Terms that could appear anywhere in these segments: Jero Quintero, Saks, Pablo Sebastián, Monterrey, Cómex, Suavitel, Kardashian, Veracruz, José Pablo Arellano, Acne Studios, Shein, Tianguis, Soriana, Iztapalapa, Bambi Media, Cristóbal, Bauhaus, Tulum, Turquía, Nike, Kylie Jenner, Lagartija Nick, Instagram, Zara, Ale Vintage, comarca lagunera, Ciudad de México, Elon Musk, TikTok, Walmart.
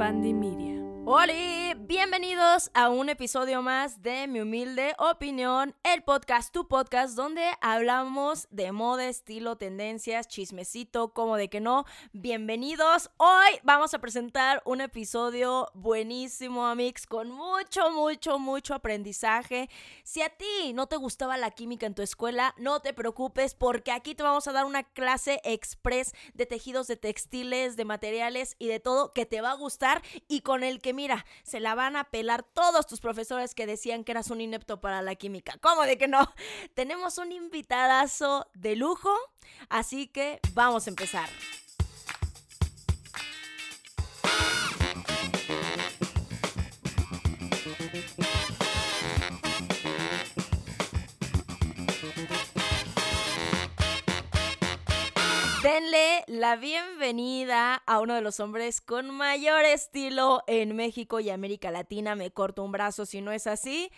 Bambi Media. ¡Holi! Bienvenidos a un episodio más de Mi Humilde Opinión, el podcast, tu podcast, donde hablamos de moda, estilo, tendencias, chismecito, como de que no. Bienvenidos. Hoy vamos a presentar un episodio buenísimo, amigos, con mucho aprendizaje. Si a ti no te gustaba la química en tu escuela, no te preocupes, porque aquí te vamos a dar una clase express de tejidos, de textiles, de materiales y de todo que te va a gustar y con el que mira, se la van a pelar todos tus profesores que decían que eras un inepto para la química. ¿Cómo de que no? Tenemos un invitadazo de lujo, así que vamos a empezar. Denle la bienvenida a uno de los hombres con mayor estilo en México y América Latina. Me corto un brazo si no es así.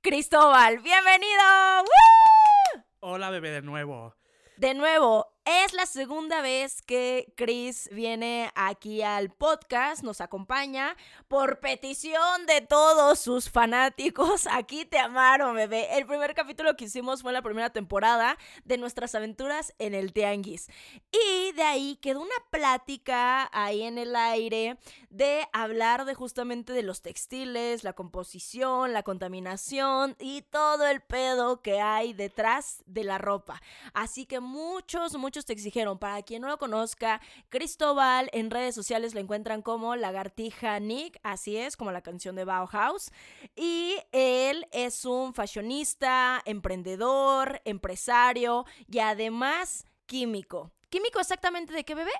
Cristóbal, bienvenido. ¡Woo! Hola, bebé, de nuevo. De nuevo. Es la segunda vez que Chris viene aquí al podcast, nos acompaña por petición de todos sus fanáticos. Aquí te amaron, bebé. El primer capítulo que hicimos fue en la primera temporada de nuestras aventuras en el Tianguis. Y de ahí quedó una plática ahí en el aire de hablar de justamente de los textiles, la composición, la contaminación y todo el pedo que hay detrás de la ropa. Así que muchos te exigieron. Para quien no lo conozca, Cristóbal en redes sociales lo encuentran como Lagartija Nick, así es, como la canción de Bauhaus. Y él es un fashionista, emprendedor, empresario y además químico. ¿Químico exactamente de qué, bebé?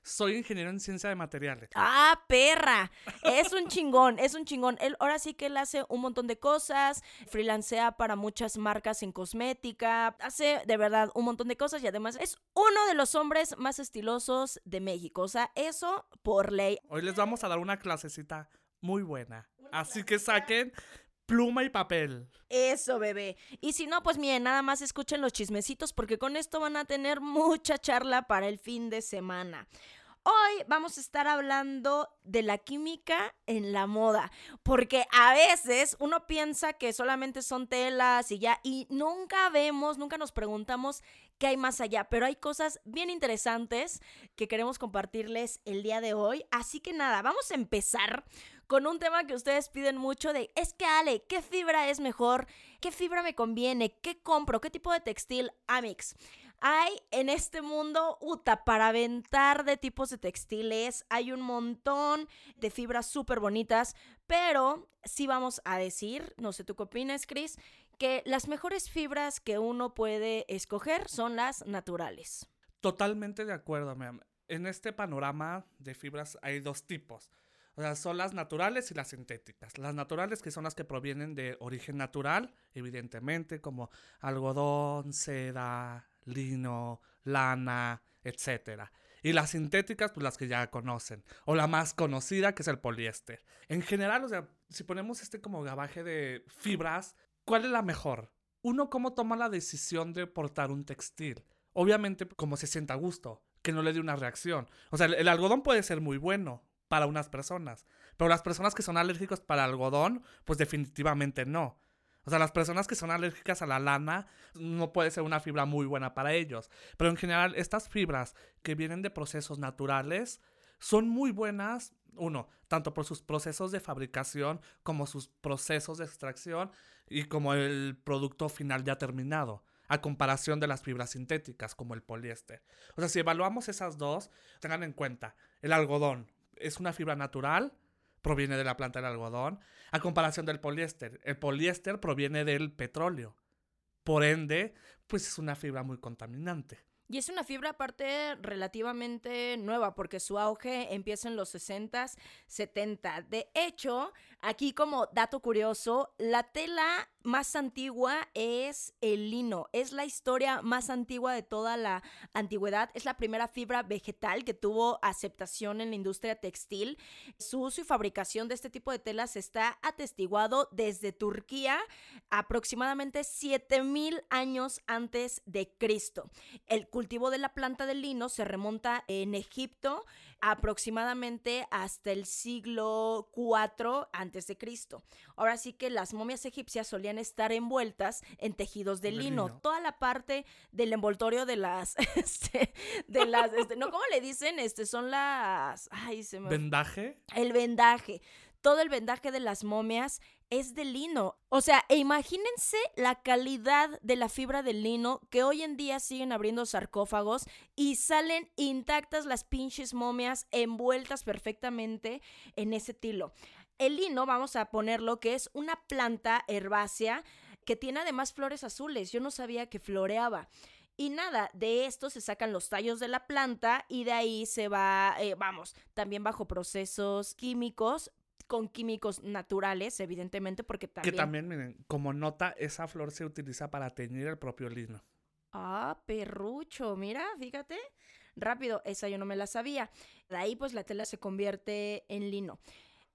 Soy ingeniero en ciencia de materiales. ¡Ah, perra! Es un chingón, es un chingón. Él, ahora sí que él hace un montón de cosas, freelancea para muchas marcas en cosmética, hace de verdad un montón de cosas y además es uno de los hombres más estilosos de México. O sea, eso por ley. Hoy les vamos a dar una clasecita muy buena. Así que saquen pluma y papel. Eso, bebé. Y si no, pues miren, nada más escuchen los chismecitos porque con esto van a tener mucha charla para el fin de semana. Hoy vamos a estar hablando de la química en la moda, porque a veces uno piensa que solamente son telas y ya, y nunca vemos, nunca nos preguntamos qué hay más allá, pero hay cosas bien interesantes que queremos compartirles el día de hoy. Así que nada, vamos a empezar con un tema que ustedes piden mucho de, es que Ale, ¿qué fibra es mejor? ¿Qué fibra me conviene? ¿Qué compro? ¿Qué tipo de textil? Amix, hay en este mundo, para aventar de tipos de textiles, hay un montón de fibras súper bonitas, pero sí vamos a decir, no sé tú qué opinas, Chris, que las mejores fibras que uno puede escoger son las naturales. Totalmente de acuerdo, ma'am. En este panorama de fibras hay dos tipos. O sea, son las naturales y las sintéticas. Las naturales que son las que provienen de origen natural, evidentemente, como algodón, seda, lino, lana, etcétera. Y las sintéticas, pues las que ya conocen. O la más conocida, que es el poliéster. En general, o sea, si ponemos este como gabaje de fibras, ¿cuál es la mejor? Uno, ¿cómo toma la decisión de portar un textil? Obviamente, como se sienta a gusto, que no le dé una reacción. O sea, el algodón puede ser muy bueno para unas personas, pero las personas que son alérgicas para algodón, pues definitivamente no. O sea, las personas que son alérgicas a la lana, no puede ser una fibra muy buena para ellos. Pero en general, estas fibras que vienen de procesos naturales son muy buenas, uno, tanto por sus procesos de fabricación como sus procesos de extracción y como el producto final ya terminado, a comparación de las fibras sintéticas como el poliéster. O sea, si evaluamos esas dos, tengan en cuenta, el algodón es una fibra natural, proviene de la planta del algodón, a comparación del poliéster. El poliéster proviene del petróleo. Por ende, pues es una fibra muy contaminante. Y es una fibra aparte relativamente nueva, porque su auge empieza en los 60s, 70. De hecho, aquí como dato curioso, la tela más antigua es el lino. Es la historia más antigua de toda la antigüedad. Es la primera fibra vegetal que tuvo aceptación en la industria textil. Su uso y fabricación de este tipo de telas está atestiguado desde Turquía aproximadamente 7,000 años antes de Cristo. El cultivo de la planta del lino se remonta en Egipto aproximadamente hasta el siglo IV a.C. Ahora sí que las momias egipcias solían estar envueltas en tejidos de lino. Toda la parte del envoltorio de las, ¿cómo le dicen? Son las, ¿vendaje? El vendaje. Todo el vendaje de las momias es de lino. O sea, imagínense la calidad de la fibra de lino que hoy en día siguen abriendo sarcófagos y salen intactas las pinches momias envueltas perfectamente en ese tilo. El lino, vamos a ponerlo, que es una planta herbácea que tiene además flores azules. Yo no sabía que floreaba. Y nada, de esto se sacan los tallos de la planta y de ahí se va, también bajo procesos químicos, con químicos naturales, evidentemente, porque también... Que también, miren, como nota, esa flor se utiliza para teñir el propio lino. Ah, perrucho, mira, fíjate. Rápido, esa yo no me la sabía. De ahí, pues, la tela se convierte en lino.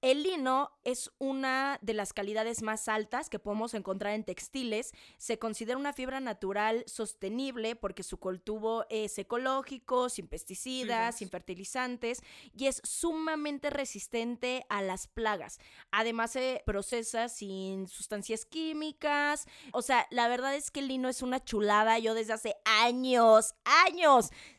El lino es una de las calidades más altas que podemos encontrar en textiles. Se considera una fibra natural sostenible porque su cultivo es ecológico, sin pesticidas, sin fertilizantes y es sumamente resistente a las plagas. Además se procesa sin sustancias químicas. O sea, la verdad es que el lino es una chulada. Yo desde hace años,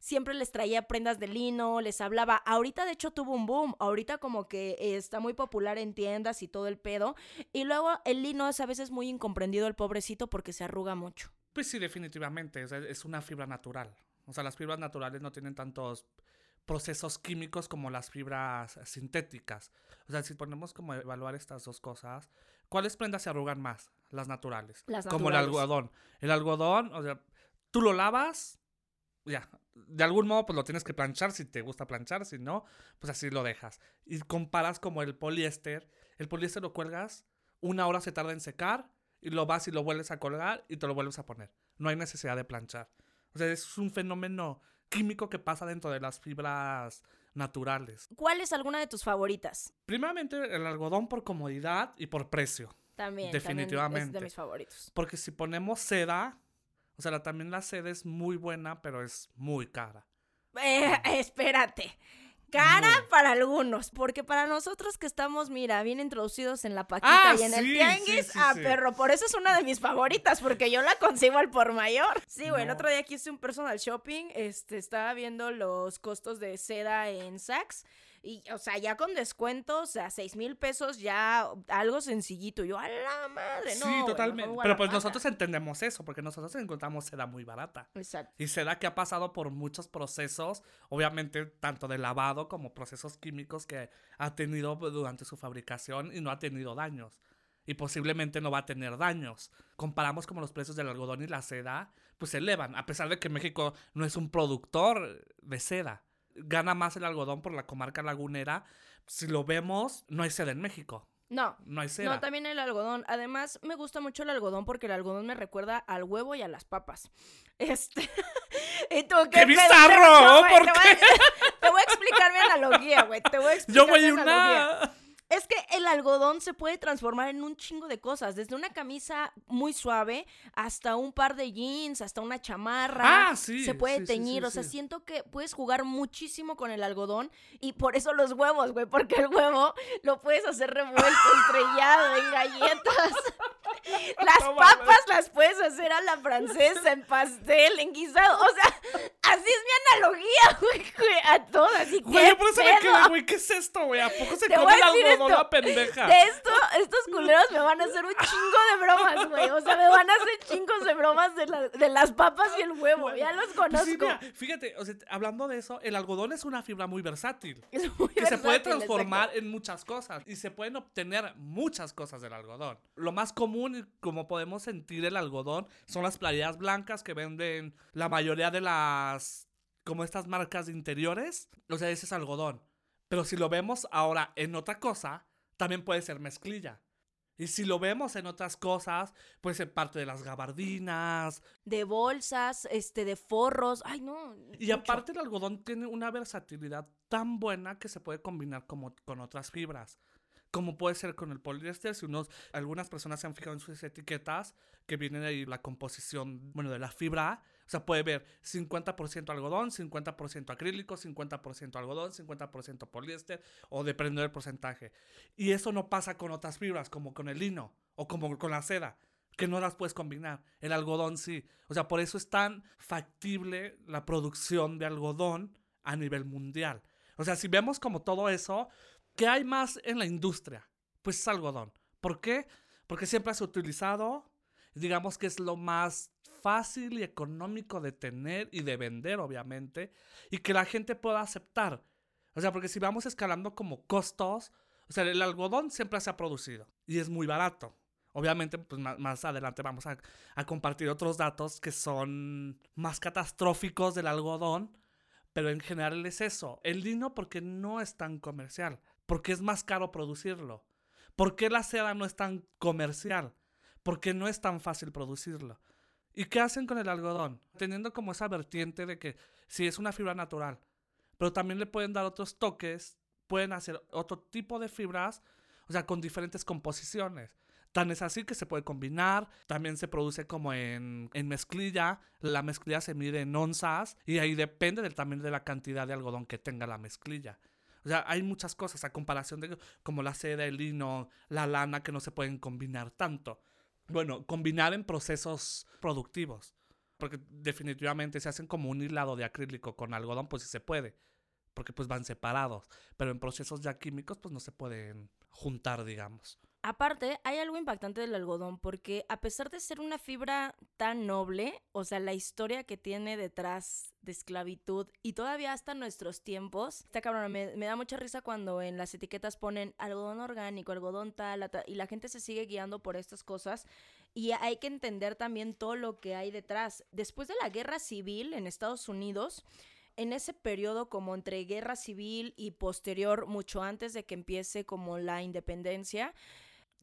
siempre les traía prendas de lino, les hablaba. Ahorita de hecho tuvo un boom. Ahorita como que está muy popular en tiendas y todo el pedo. Y luego el lino es a veces muy incomprendido, el pobrecito, porque se arruga mucho. Pues sí, definitivamente. O sea, es una fibra natural. O sea, las fibras naturales no tienen tantos procesos químicos como las fibras sintéticas. O sea, si ponemos como evaluar estas dos cosas, ¿cuáles prendas se arrugan más? Las naturales. Las naturales. Como el algodón. El algodón, o sea, tú lo lavas, ya, de algún modo pues lo tienes que planchar si te gusta planchar, si no, pues así lo dejas. Y comparas como el poliéster lo cuelgas, 1 hora se tarda en secar y lo vas y lo vuelves a colgar y te lo vuelves a poner. No hay necesidad de planchar. O sea, es un fenómeno químico que pasa dentro de las fibras naturales. ¿Cuál es alguna de tus favoritas? Primeramente el algodón por comodidad y por precio. También, definitivamente. También es de mis favoritos. Porque si ponemos seda... O sea, también la seda es muy buena, pero es muy cara. Espérate. Cara para algunos, porque para nosotros que estamos, mira, bien introducidos en la paquita y en el tianguis, perro, por eso es una de mis favoritas, porque yo la consigo al por mayor. Sí, güey, el otro día aquí hice un personal shopping, estaba viendo los costos de seda en Saks, y, o sea, ya con descuentos, o sea, 6,000 pesos, ya algo sencillito. Yo, a la madre, no. Sí, totalmente, wey, pero pues nosotros entendemos eso, porque nosotros encontramos seda muy barata. Exacto. Y seda que ha pasado por muchos procesos, obviamente, tanto de lavado, como procesos químicos que ha tenido durante su fabricación y no ha tenido daños. Y posiblemente no va a tener daños. Comparamos como los precios del algodón y la seda, pues se elevan. A pesar de que México no es un productor de seda. Gana más el algodón por la comarca lagunera. Si lo vemos, no hay seda en México. No. No hay seda. No, también el algodón. Además, me gusta mucho el algodón porque el algodón me recuerda al huevo y a las papas. ¿Y tú qué? ¡Qué bizarro! ¿Por qué? Te voy a explicar mi analogía, güey. Es que el algodón se puede transformar en un chingo de cosas. Desde una camisa muy suave hasta un par de jeans, hasta una chamarra. Ah, sí. Se puede teñir. O sea, siento que puedes jugar muchísimo con el algodón. Y por eso los huevos, güey. Porque el huevo lo puedes hacer revuelto, estrellado, en galletas. Las papas las puedes hacer a la francesa, en pastel, en guisado. O sea, así es mi analogía, güey, a todas. Y güey, yo por eso me quedé, güey, ¿qué es esto, güey? ¿A poco se come el algodón? Pendeja. De esto, estos culeros me van a hacer un chingo de bromas, güey. O sea, me van a hacer chingos de bromas de las papas y el huevo. Bueno, ya los conozco. Pues sí, mira, fíjate, o sea, hablando de eso, el algodón es una fibra muy versátil. Es muy versátil. Que se puede transformar en muchas cosas. Y se pueden obtener muchas cosas del algodón. Lo más común, y como podemos sentir el algodón, son las playeras blancas que venden la mayoría de las... como estas marcas de interiores. O sea, ese es algodón. Pero si lo vemos ahora en otra cosa, también puede ser mezclilla. Y si lo vemos en otras cosas, puede ser parte de las gabardinas. De bolsas, de forros. Ay, no. Y mucho. Aparte el algodón tiene una versatilidad tan buena que se puede combinar como con otras fibras. Como puede ser con el poliéster. Si algunas personas se han fijado en sus etiquetas, que viene de ahí la composición, bueno, de la fibra. O sea, puede ver 50% algodón, 50% acrílico, 50% algodón, 50% poliéster, o dependiendo del porcentaje. Y eso no pasa con otras fibras, como con el lino o como con la seda, que no las puedes combinar. El algodón sí. O sea, por eso es tan factible la producción de algodón a nivel mundial. O sea, si vemos como todo eso, ¿qué hay más en la industria? Pues es algodón. ¿Por qué? Porque siempre se ha utilizado, digamos que es lo más fácil y económico de tener y de vender, obviamente, y que la gente pueda aceptar. O sea, porque si vamos escalando como costos, o sea, el algodón siempre se ha producido y es muy barato. Obviamente, pues más adelante vamos a compartir otros datos que son más catastróficos del algodón, pero en general es eso. El lino porque no es tan comercial, porque es más caro producirlo. ¿Por qué la seda no es tan comercial? Porque no es tan fácil producirlo. ¿Y qué hacen con el algodón? Teniendo como esa vertiente de que sí, es una fibra natural, pero también le pueden dar otros toques, pueden hacer otro tipo de fibras, o sea, con diferentes composiciones. Tan es así que se puede combinar, también se produce como en mezclilla, la mezclilla se mide en onzas y ahí depende del tamaño de la cantidad de algodón que tenga la mezclilla. O sea, hay muchas cosas a comparación de como la seda, el lino, la lana, que no se pueden combinar tanto. Bueno, combinar en procesos productivos. Porque definitivamente se hacen como un hilado de acrílico con algodón, pues sí se puede. Porque pues van separados. Pero en procesos ya químicos, pues no se pueden juntar, digamos. Aparte, hay algo impactante del algodón, porque a pesar de ser una fibra tan noble, o sea, la historia que tiene detrás de esclavitud y todavía hasta nuestros tiempos, está cabrón. Me da mucha risa cuando en las etiquetas ponen algodón orgánico, algodón tal, y la gente se sigue guiando por estas cosas. Y hay que entender también todo lo que hay detrás. Después de la guerra civil en Estados Unidos, en ese periodo como entre guerra civil y posterior, mucho antes de que empiece como la independencia,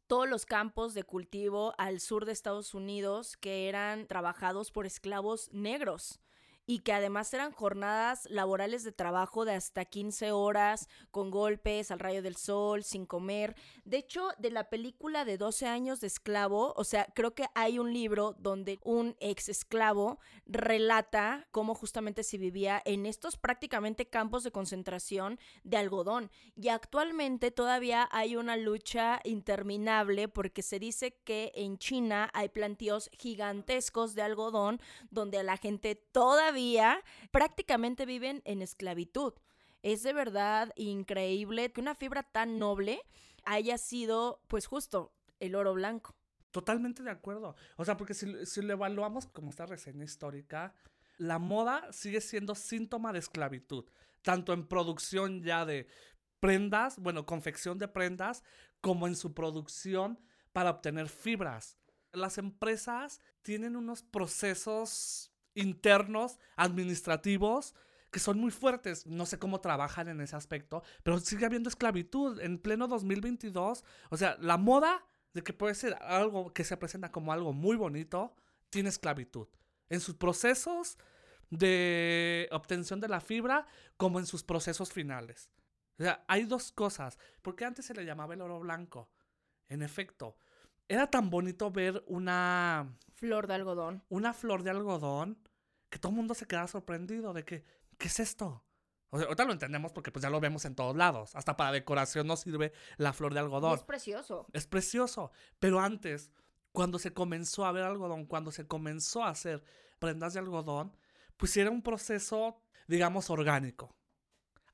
todos los campos de cultivo al sur de Estados Unidos que eran trabajados por esclavos negros y que además eran jornadas laborales de trabajo de hasta 15 horas, con golpes, al rayo del sol, sin comer. De hecho, de la película de 12 años de esclavo, o sea, creo que hay un libro donde un ex esclavo relata cómo justamente se vivía en estos prácticamente campos de concentración de algodón. Y actualmente todavía hay una lucha interminable porque se dice que en China hay plantíos gigantescos de algodón donde la gente todavía prácticamente viven en esclavitud. Es de verdad increíble que una fibra tan noble haya sido, pues justo, el oro blanco. Totalmente de acuerdo. O sea, porque si lo evaluamos como esta reseña histórica, la moda sigue siendo síntoma de esclavitud, tanto en producción ya de prendas, bueno, confección de prendas, como en su producción para obtener fibras. Las empresas tienen unos procesos internos, administrativos, que son muy fuertes. No sé cómo trabajan en ese aspecto, pero sigue habiendo esclavitud en pleno 2022. O sea, la moda, de que puede ser algo que se presenta como algo muy bonito, tiene esclavitud en sus procesos de obtención de la fibra como en sus procesos finales. O sea, hay dos cosas. Porque antes se le llamaba el oro blanco. En efecto, era tan bonito ver una flor de algodón. Una flor de algodón que todo el mundo se quedaba sorprendido de que, ¿qué es esto? O sea, ahorita lo entendemos porque pues ya lo vemos en todos lados. Hasta para decoración nos sirve la flor de algodón. Y es precioso. Es precioso. Pero antes, cuando se comenzó a ver algodón, cuando se comenzó a hacer prendas de algodón, pues era un proceso, digamos, orgánico.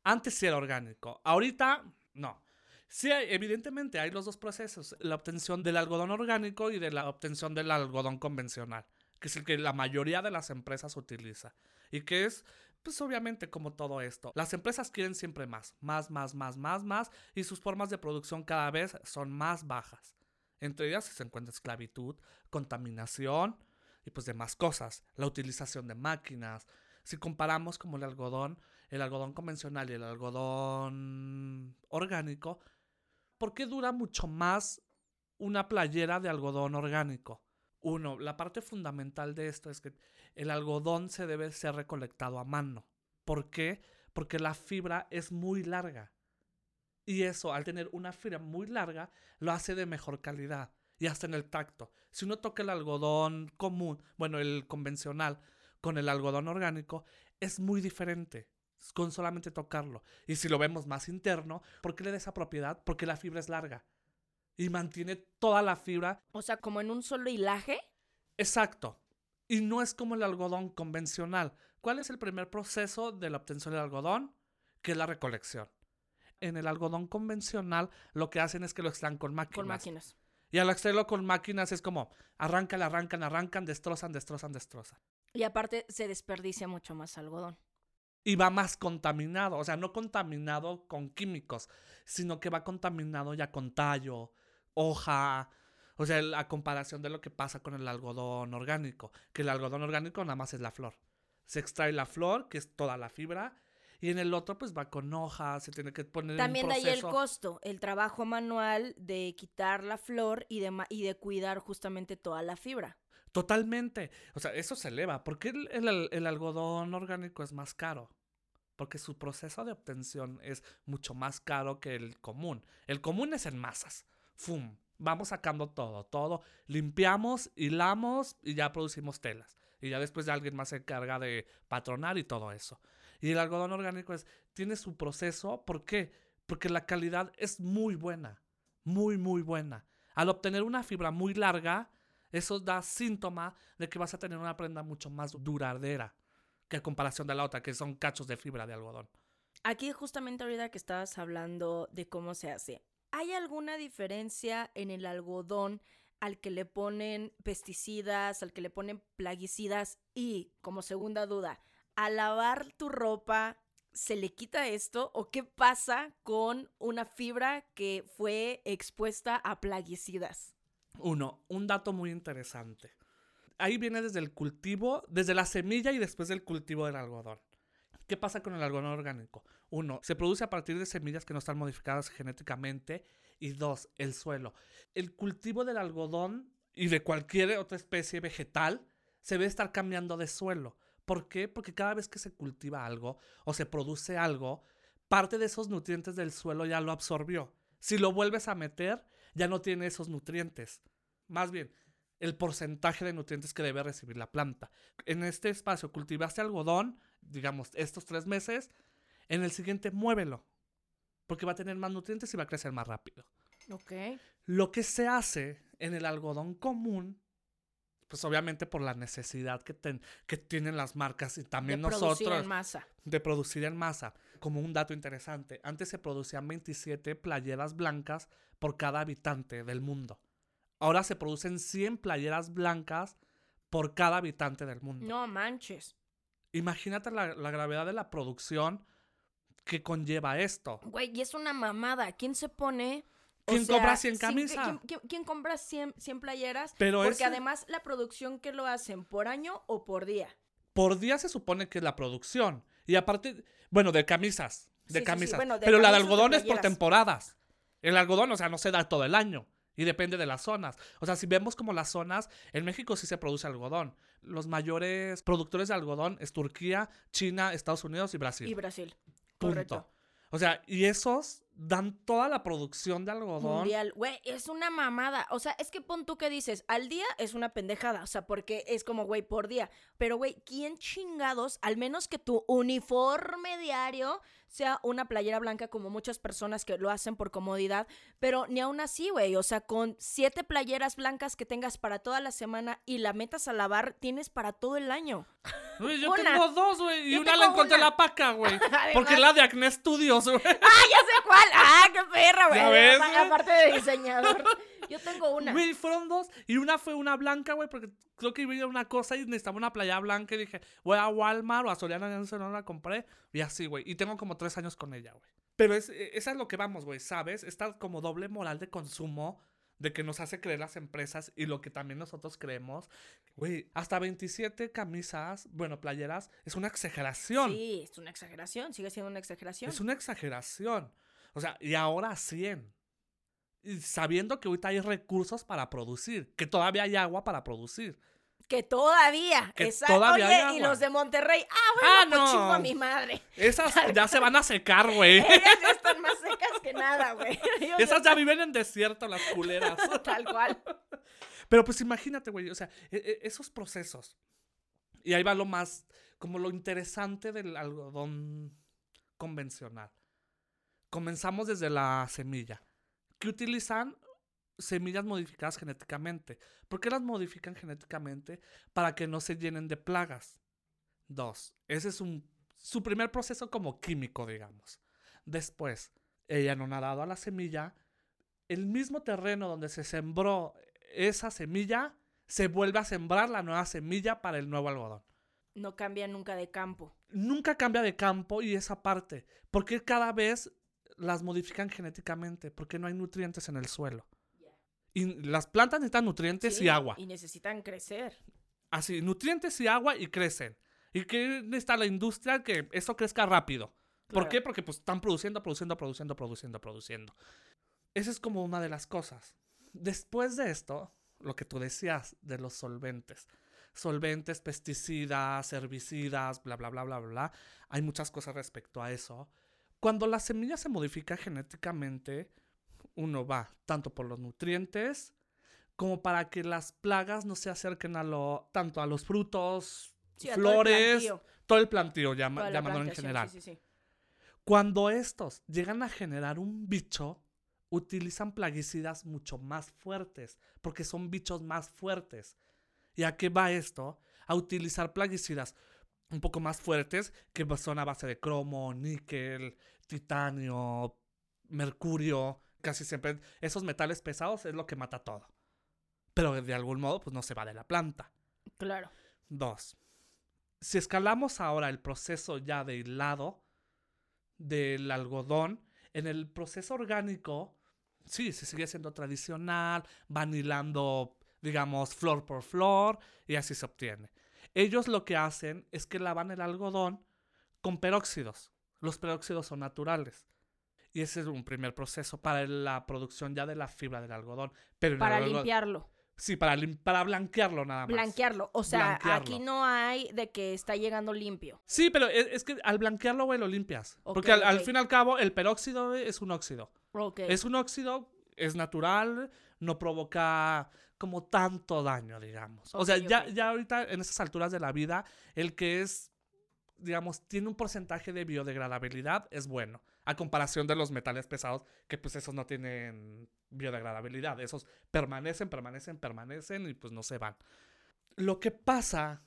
Antes sí era orgánico. Ahorita, no. Sí, evidentemente hay los dos procesos, la obtención del algodón orgánico y de la obtención del algodón convencional, que es el que la mayoría de las empresas utiliza y que es, pues obviamente como todo esto, las empresas quieren siempre más y sus formas de producción cada vez son más bajas. Entre ellas se encuentra esclavitud, contaminación y pues demás cosas, la utilización de máquinas. Si comparamos como el algodón convencional y el algodón orgánico, ¿por qué dura mucho más una playera de algodón orgánico? Uno, la parte fundamental de esto es que el algodón se debe ser recolectado a mano. ¿Por qué? Porque la fibra es muy larga. Y eso, al tener una fibra muy larga, lo hace de mejor calidad. Y hasta en el tacto. Si uno toca el algodón común, bueno, el convencional, con el algodón orgánico es muy diferente con solamente tocarlo. Y si lo vemos más interno, ¿por qué le da esa propiedad? Porque la fibra es larga y mantiene toda la fibra. O sea, ¿como en un solo hilaje? Exacto. Y no es como el algodón convencional. ¿Cuál es el primer proceso de la obtención del algodón? Que es la recolección. En el algodón convencional lo que hacen es que lo extraen con máquinas. Con máquinas. Y al extraerlo con máquinas es como arrancan, destrozan. Y aparte se desperdicia mucho más algodón. Y va más contaminado, o sea, no contaminado con químicos, sino que va contaminado ya con tallo, hoja, o sea, la comparación de lo que pasa con el algodón orgánico, que el algodón orgánico nada más es la flor. Se extrae la flor, que es toda la fibra, y en el otro pues va con hojas, se tiene que poner en un proceso. También ahí el costo, el trabajo manual de quitar la flor y de cuidar justamente toda la fibra. Totalmente, o sea, eso se eleva. ¿Por qué el algodón orgánico es más caro? Porque su proceso de obtención es mucho más caro que el común. El común es en masas. ¡Fum! Vamos sacando todo. Limpiamos, hilamos y ya producimos telas. Y ya después alguien más se encarga de patronar y todo eso. Y el algodón orgánico tiene su proceso. ¿Por qué? Porque la calidad es muy buena. Muy, muy buena. Al obtener una fibra muy larga, eso da síntoma de que vas a tener una prenda mucho más duradera que a comparación de la otra, que son cachos de fibra de algodón. Aquí justamente ahorita que estabas hablando de cómo se hace, ¿hay alguna diferencia en el algodón al que le ponen pesticidas, al que le ponen plaguicidas? Y, como segunda duda, ¿al lavar tu ropa se le quita esto? ¿O qué pasa con una fibra que fue expuesta a plaguicidas? Un dato muy interesante. Ahí viene desde el cultivo, desde la semilla y después del cultivo del algodón. ¿Qué pasa con el algodón orgánico? 1, se produce a partir de semillas que no están modificadas genéticamente. Y 2, el suelo. El cultivo del algodón y de cualquier otra especie vegetal se debe estar cambiando de suelo. ¿Por qué? Porque cada vez que se cultiva algo o se produce algo, parte de esos nutrientes del suelo ya lo absorbió. Si lo vuelves a meter, ya no tiene esos nutrientes. Más bien, el porcentaje de nutrientes que debe recibir la planta. En este espacio cultivaste algodón, digamos, estos 3 meses. En el siguiente, muévelo. Porque va a tener más nutrientes y va a crecer más rápido. Ok. Lo que se hace en el algodón común, pues obviamente por la necesidad que tienen las marcas y también nosotros. De producir en masa. Como un dato interesante, antes se producían 27 playeras blancas por cada habitante del mundo. Ahora se producen 100 playeras blancas por cada habitante del mundo. No manches. Imagínate la gravedad de la producción que conlleva esto. Güey, y es una mamada. ¿Quién se pone...? ¿Quién compra 100 camisas? ¿Quién compra 100 playeras? Pero porque además la producción que lo hacen, ¿por año o por día? Por día se supone que es la producción. Y aparte, bueno, de camisas. Sí. Bueno, pero la de algodón es por temporadas. El algodón, o sea, no se da todo el año. Y depende de las zonas. O sea, si vemos como las zonas, en México sí se produce algodón. Los mayores productores de algodón es Turquía, China, Estados Unidos y Brasil. Punto. Correcto. O sea, y esos dan toda la producción de algodón. Mundial, güey, es una mamada. O sea, es que pon tú que dices, al día es una pendejada. O sea, porque es como, güey, por día. Pero, güey, ¿quién chingados? Al menos que tu uniforme diario sea una playera blanca, como muchas personas que lo hacen por comodidad. Pero ni aún así, güey. O sea, con 7 playeras blancas que tengas para toda la semana y la metas a lavar, tienes para todo el año. Güey, yo tengo 2, güey. Y una la encontré la paca, güey. Porque es la de Acne Studios, güey. ¡Ah, ya sé cuál! ¡Ah, qué perra, güey! Aparte de diseñador. Yo tengo una. Güey, fueron 2. Y una fue una blanca, güey, porque creo que iba a una cosa y necesitaba una playa blanca. Y dije, voy a Walmart o a Soriana, ya no sé, no la compré. Y así, güey. Y tengo como 3 años con ella, güey. Pero esa es lo que vamos, güey, ¿sabes? Esta como doble moral de consumo de que nos hace creer las empresas y lo que también nosotros creemos. Güey, hasta 27 camisas, bueno, playeras, es una exageración. Sí, es una exageración. Sigue siendo una exageración. Es una exageración. O sea, y ahora 100. Y sabiendo que ahorita hay recursos para producir, que todavía hay agua para producir. Exacto. Todavía hay agua. Y los de Monterrey, bueno, pues chingo a mi madre. Esas ya se van a secar, güey. Ellas ya están más secas que nada, güey. Esas ya viven en desierto, las culeras. Tal cual. Pero pues imagínate, güey, o sea, esos procesos. Y ahí va lo más, como lo interesante del algodón convencional. Comenzamos desde la semilla. ¿Qué utilizan? Semillas modificadas genéticamente. ¿Por qué las modifican genéticamente? Para que no se llenen de plagas. Dos, ese es su primer proceso como químico, digamos. Después, ella anonadó a la semilla. El mismo terreno donde se sembró esa semilla, se vuelve a sembrar la nueva semilla para el nuevo algodón. No cambia nunca de campo. Nunca cambia de campo, y esa parte. Porque cada vez las modifican genéticamente, porque no hay nutrientes en el suelo. Yeah. Y las plantas necesitan nutrientes, sí, y agua. Y necesitan crecer. Así, nutrientes y agua, y crecen. ¿Y qué necesita la industria? Que eso crezca rápido. ¿Por qué? Porque pues están produciendo. Esa es como una de las cosas. Después de esto, lo que tú decías de los solventes. Solventes, pesticidas, herbicidas, bla, bla, bla, bla, bla. Hay muchas cosas respecto a eso. Cuando la semilla se modifica genéticamente, uno va tanto por los nutrientes como para que las plagas no se acerquen tanto a los frutos, sí, flores, todo el plantío llamándolo en general. Sí. Cuando estos llegan a generar un bicho, utilizan plaguicidas mucho más fuertes, porque son bichos más fuertes. ¿Y a qué va esto? A utilizar plaguicidas un poco más fuertes, que son a base de cromo, níquel, titanio, mercurio, casi siempre. Esos metales pesados es lo que mata todo. Pero de algún modo, pues no se va de la planta. Claro. Dos, si escalamos ahora el proceso ya de hilado del algodón, en el proceso orgánico, sí, se sigue siendo tradicional, van hilando, digamos, flor por flor, y así se obtiene. Ellos lo que hacen es que lavan el algodón con peróxidos. Los peróxidos son naturales. Y ese es un primer proceso para la producción ya de la fibra del algodón. Pero para limpiarlo. Sí, para blanquearlo nada más. Blanquearlo, o sea, blanquearlo. Aquí no hay de que está llegando limpio. Sí, pero es que al blanquearlo, güey, lo limpias. Okay, porque al fin y al cabo, el peróxido es un óxido. Okay. Es un óxido, es natural, no provoca como tanto daño, digamos. Okay, o sea, okay. Ya ahorita, en estas alturas de la vida, el que es, digamos, tiene un porcentaje de biodegradabilidad es bueno. A comparación de los metales pesados, que pues esos no tienen biodegradabilidad. Esos permanecen y pues no se van. Lo que pasa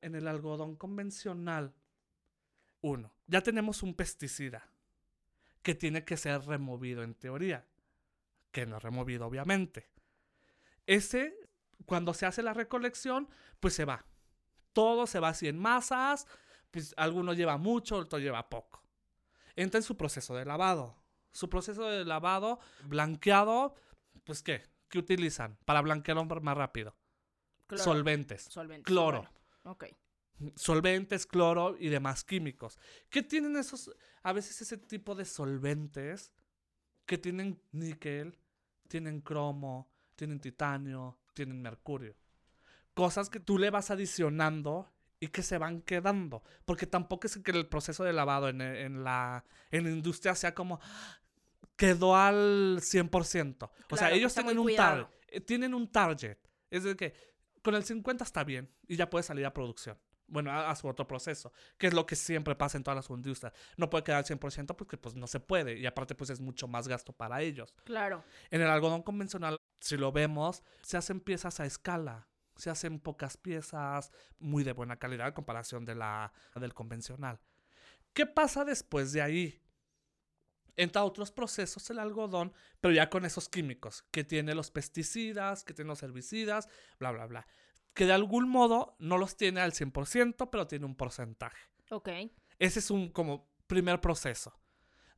en el algodón convencional, uno, ya tenemos un pesticida que tiene que ser removido en teoría, que no es removido obviamente. Ese, cuando se hace la recolección, pues se va. Todo se va así en masas, pues alguno lleva mucho, otro lleva poco. Entra en su proceso de lavado. Blanqueado, pues ¿qué utilizan? Para blanquearlo más rápido. Cloro. Solventes. Cloro. Bueno, ok. Solventes, cloro y demás químicos. ¿Qué tienen esos? A veces ese tipo de solventes que tienen níquel, tienen cromo, tienen titanio, tienen mercurio. Cosas que tú le vas adicionando y que se van quedando. Porque tampoco es que el proceso de lavado en la industria sea como quedó al 100%. Claro, o sea, ellos tienen un target. Es decir, que con el 50 está bien y ya puede salir a producción. Bueno, a su otro proceso, que es lo que siempre pasa en todas las industrias. No puede quedar al 100% porque pues no se puede. Y aparte pues es mucho más gasto para ellos. Claro. En el algodón convencional, si lo vemos, se hacen piezas a escala. Se hacen pocas piezas, muy de buena calidad en comparación de del convencional. ¿Qué pasa después de ahí? Entra otros procesos el algodón, pero ya con esos químicos, que tiene los pesticidas, que tiene los herbicidas, bla, bla, bla. Que de algún modo no los tiene al 100%, pero tiene un porcentaje. Ok. Ese es un como primer proceso.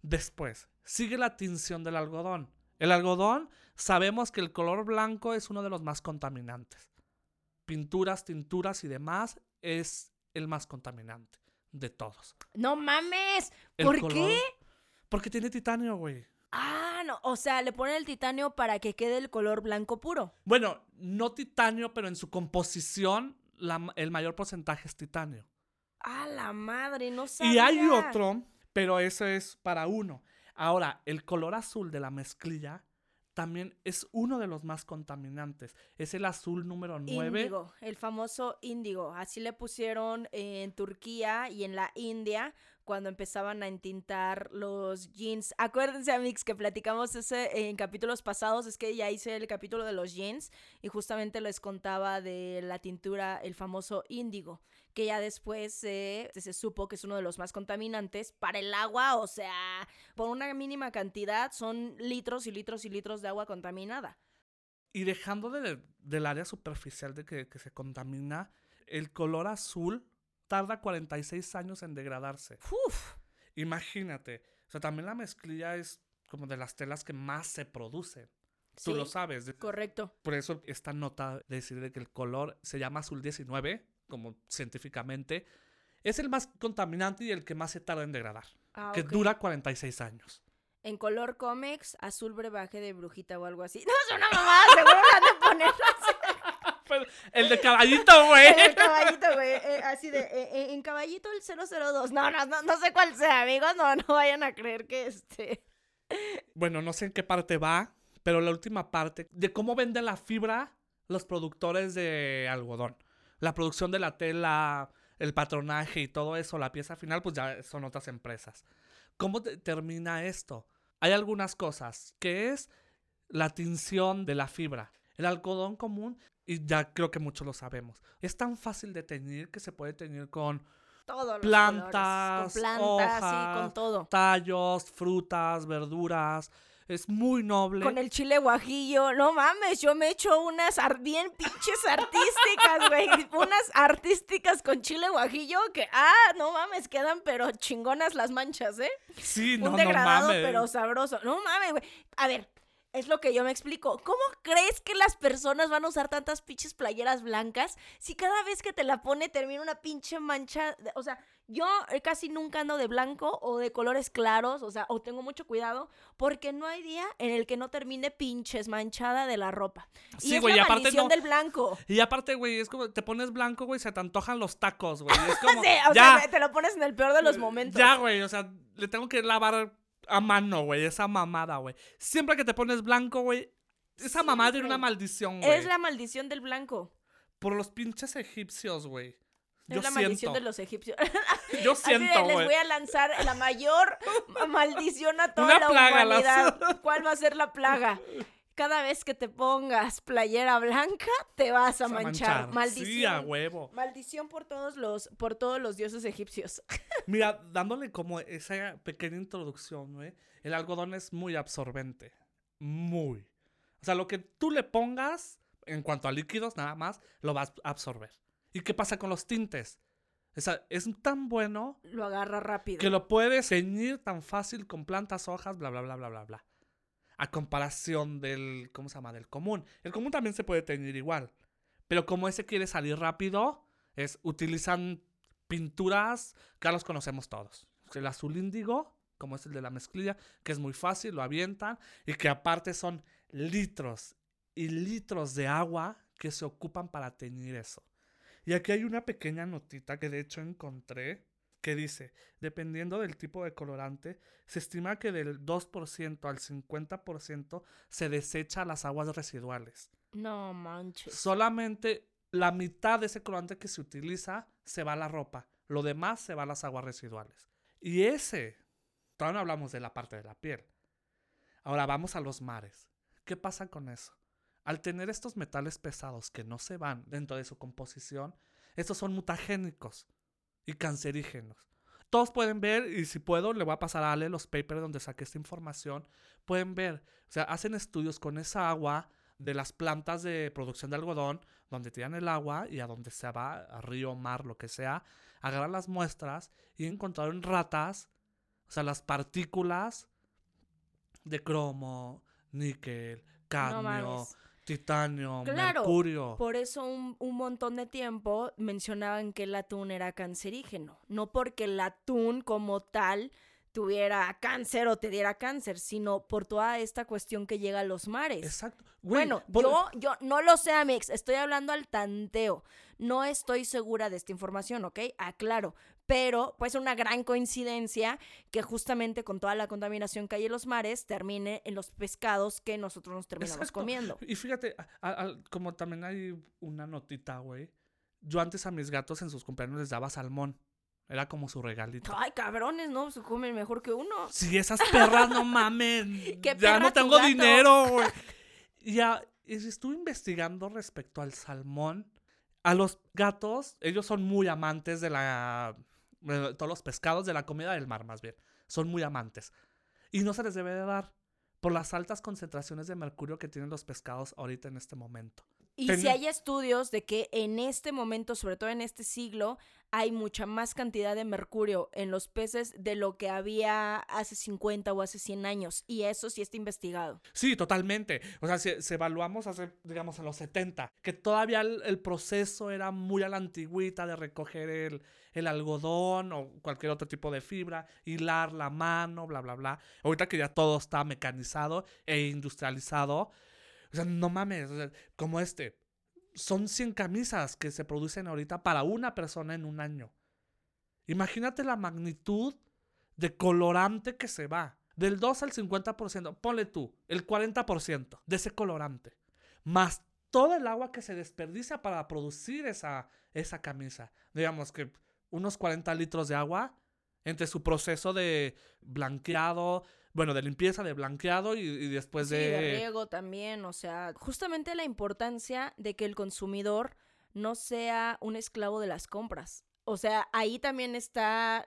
Después, sigue la tinción del algodón. El algodón, sabemos que el color blanco es uno de los más contaminantes. Pinturas, tinturas y demás, es el más contaminante de todos. ¡No mames! ¿Por qué? Porque tiene titanio, güey. Ah, no. O sea, le ponen el titanio para que quede el color blanco puro. Bueno, no titanio, pero en su composición el mayor porcentaje es titanio. ¡Ah, la madre! No sabía. Y hay otro, pero eso es para uno. Ahora, el color azul de la mezclilla también es uno de los más contaminantes. Es el azul número 9. Índigo, el famoso índigo. Así le pusieron en Turquía y en la India cuando empezaban a entintar los jeans. Acuérdense, amigos, que platicamos ese en capítulos pasados. Es que ya hice el capítulo de los jeans y justamente les contaba de la tintura, el famoso índigo, que ya después se supo que es uno de los más contaminantes para el agua. O sea, por una mínima cantidad son litros y litros y litros de agua contaminada. Y dejando del área superficial de que se contamina, el color azul tarda 46 años en degradarse. ¡Uf! Imagínate. O sea, también la mezclilla es como de las telas que más se producen. Sí, tú lo sabes. Correcto. Por eso esta nota de decir de que el color se llama azul 19, como científicamente, es el más contaminante y el que más se tarda en degradar. Ah, que okay. Dura 46 años. En color cómex, azul brebaje de brujita o algo así. No, es una mamada, seguro van a poner así. El de caballito, güey. El caballito, güey. Así de, en caballito el 002. No sé cuál sea, amigos. No vayan a creer que Bueno, no sé en qué parte va, pero la última parte de cómo venden la fibra los productores de algodón. La producción de la tela, el patronaje y todo eso, la pieza final, pues ya son otras empresas. ¿Cómo termina esto? Hay algunas cosas, que es la tinción de la fibra. El algodón común, y ya creo que muchos lo sabemos, es tan fácil de teñir que se puede teñir con todos plantas, colores, con plantas, hojas, sí, con todo. Tallos, frutas, verduras. Es muy noble. Con el chile guajillo. No mames, yo me echo unas bien pinches artísticas, güey. Unas artísticas con chile guajillo que, no mames, quedan pero chingonas las manchas, ¿eh? Sí, no mames. Un degradado pero sabroso. No mames, güey. A ver. Es lo que yo me explico. ¿Cómo crees que las personas van a usar tantas pinches playeras blancas si cada vez que te la pone termina una pinche mancha? O sea, yo casi nunca ando de blanco o de colores claros, o sea, o tengo mucho cuidado porque no hay día en el que no termine pinches manchada de la ropa. Sí, y es, güey, la maldición del blanco. Y aparte, güey, es como te pones blanco, güey, se te antojan los tacos, güey. Es como, sí, o sea, te lo pones en el peor de los momentos. Ya, güey, o sea, le tengo que lavar a mano, güey, esa mamada, güey. Siempre que te pones blanco, güey, esa sí, mamada tiene una maldición, güey. Es la maldición del blanco. Por los pinches egipcios, güey. Maldición de los egipcios. Yo siento, güey. Les voy a lanzar la mayor maldición a toda la humanidad. ¿Cuál va a ser la plaga? Cada vez que te pongas playera blanca, te vas a manchar. Maldición. Sí, a huevo. Maldición por todos los dioses egipcios. Mira, dándole como esa pequeña introducción, güey. El algodón es muy absorbente. Muy. O sea, lo que tú le pongas, en cuanto a líquidos, nada más, lo vas a absorber. ¿Y qué pasa con los tintes? O sea, es tan bueno. Lo agarra rápido. Que lo puedes ceñir tan fácil con plantas, hojas, bla, bla, bla, bla, bla, bla. A comparación del, ¿cómo se llama? Del común. El común también se puede teñir igual. Pero como ese quiere salir rápido, utilizan pinturas que ya los conocemos todos. El azul índigo, como es el de la mezclilla, que es muy fácil, lo avientan. Y que aparte son litros y litros de agua que se ocupan para teñir eso. Y aquí hay una pequeña notita que de hecho encontré, que dice, dependiendo del tipo de colorante, se estima que del 2% al 50% se desecha las aguas residuales. No manches. Solamente la mitad de ese colorante que se utiliza se va a la ropa. Lo demás se va a las aguas residuales. Y todavía no hablamos de la parte de la piel. Ahora vamos a los mares. ¿Qué pasa con eso? Al tener estos metales pesados que no se van dentro de su composición, estos son mutagénicos y cancerígenos. Todos pueden ver, y si puedo, le voy a pasar a Ale los papers donde saqué esta información. Pueden ver, o sea, hacen estudios con esa agua de las plantas de producción de algodón, donde tiran el agua y a donde se va, a río, mar, lo que sea, agarran las muestras y encontraron ratas, o sea, las partículas de cromo, níquel, cadmio... No, titanio, claro, mercurio. Por eso un montón de tiempo mencionaban que el atún era cancerígeno. No porque el atún como tal tuviera cáncer o te diera cáncer, sino por toda esta cuestión que llega a los mares. Exacto. Güey, bueno, yo no lo sé, Amix, estoy hablando al tanteo. No estoy segura de esta información, ¿ok? Aclaro. Pero puede ser una gran coincidencia que justamente con toda la contaminación que hay en los mares termine en los pescados que nosotros nos terminamos Exacto. comiendo. Y fíjate, como también hay una notita, güey. Yo antes a mis gatos en sus cumpleaños les daba salmón. Era como su regalito. Ay, cabrones, ¿no? Se comen mejor que uno. Sí, esas perras, no mamen. ¿Qué perra? Ya no tengo dinero, güey. Ya estuve investigando respecto al salmón. A los gatos, ellos son muy amantes de todos los pescados, de la comida del mar, más bien. Son muy amantes. Y no se les debe de dar por las altas concentraciones de mercurio que tienen los pescados ahorita en este momento. Y si hay estudios de que en este momento, sobre todo en este siglo, hay mucha más cantidad de mercurio en los peces de lo que había hace 50 o hace 100 años. Y eso sí está investigado. Sí, totalmente. O sea, si evaluamos hace, digamos, en los 70, que todavía el proceso era muy a la antigüita de recoger el algodón o cualquier otro tipo de fibra, hilar la mano, bla, bla, bla. Ahorita que ya todo está mecanizado e industrializado. O sea, no mames, o sea, como son 100 camisas que se producen ahorita para una persona en un año. Imagínate la magnitud de colorante que se va. Del 2 al 50%, ponle tú, el 40% de ese colorante. Más todo el agua que se desperdicia para producir esa camisa. Digamos que unos 40 litros de agua entre su proceso de blanqueado... Bueno, de limpieza, de blanqueado y después de... Sí, de riego también, o sea... Justamente la importancia de que el consumidor no sea un esclavo de las compras. O sea, ahí también está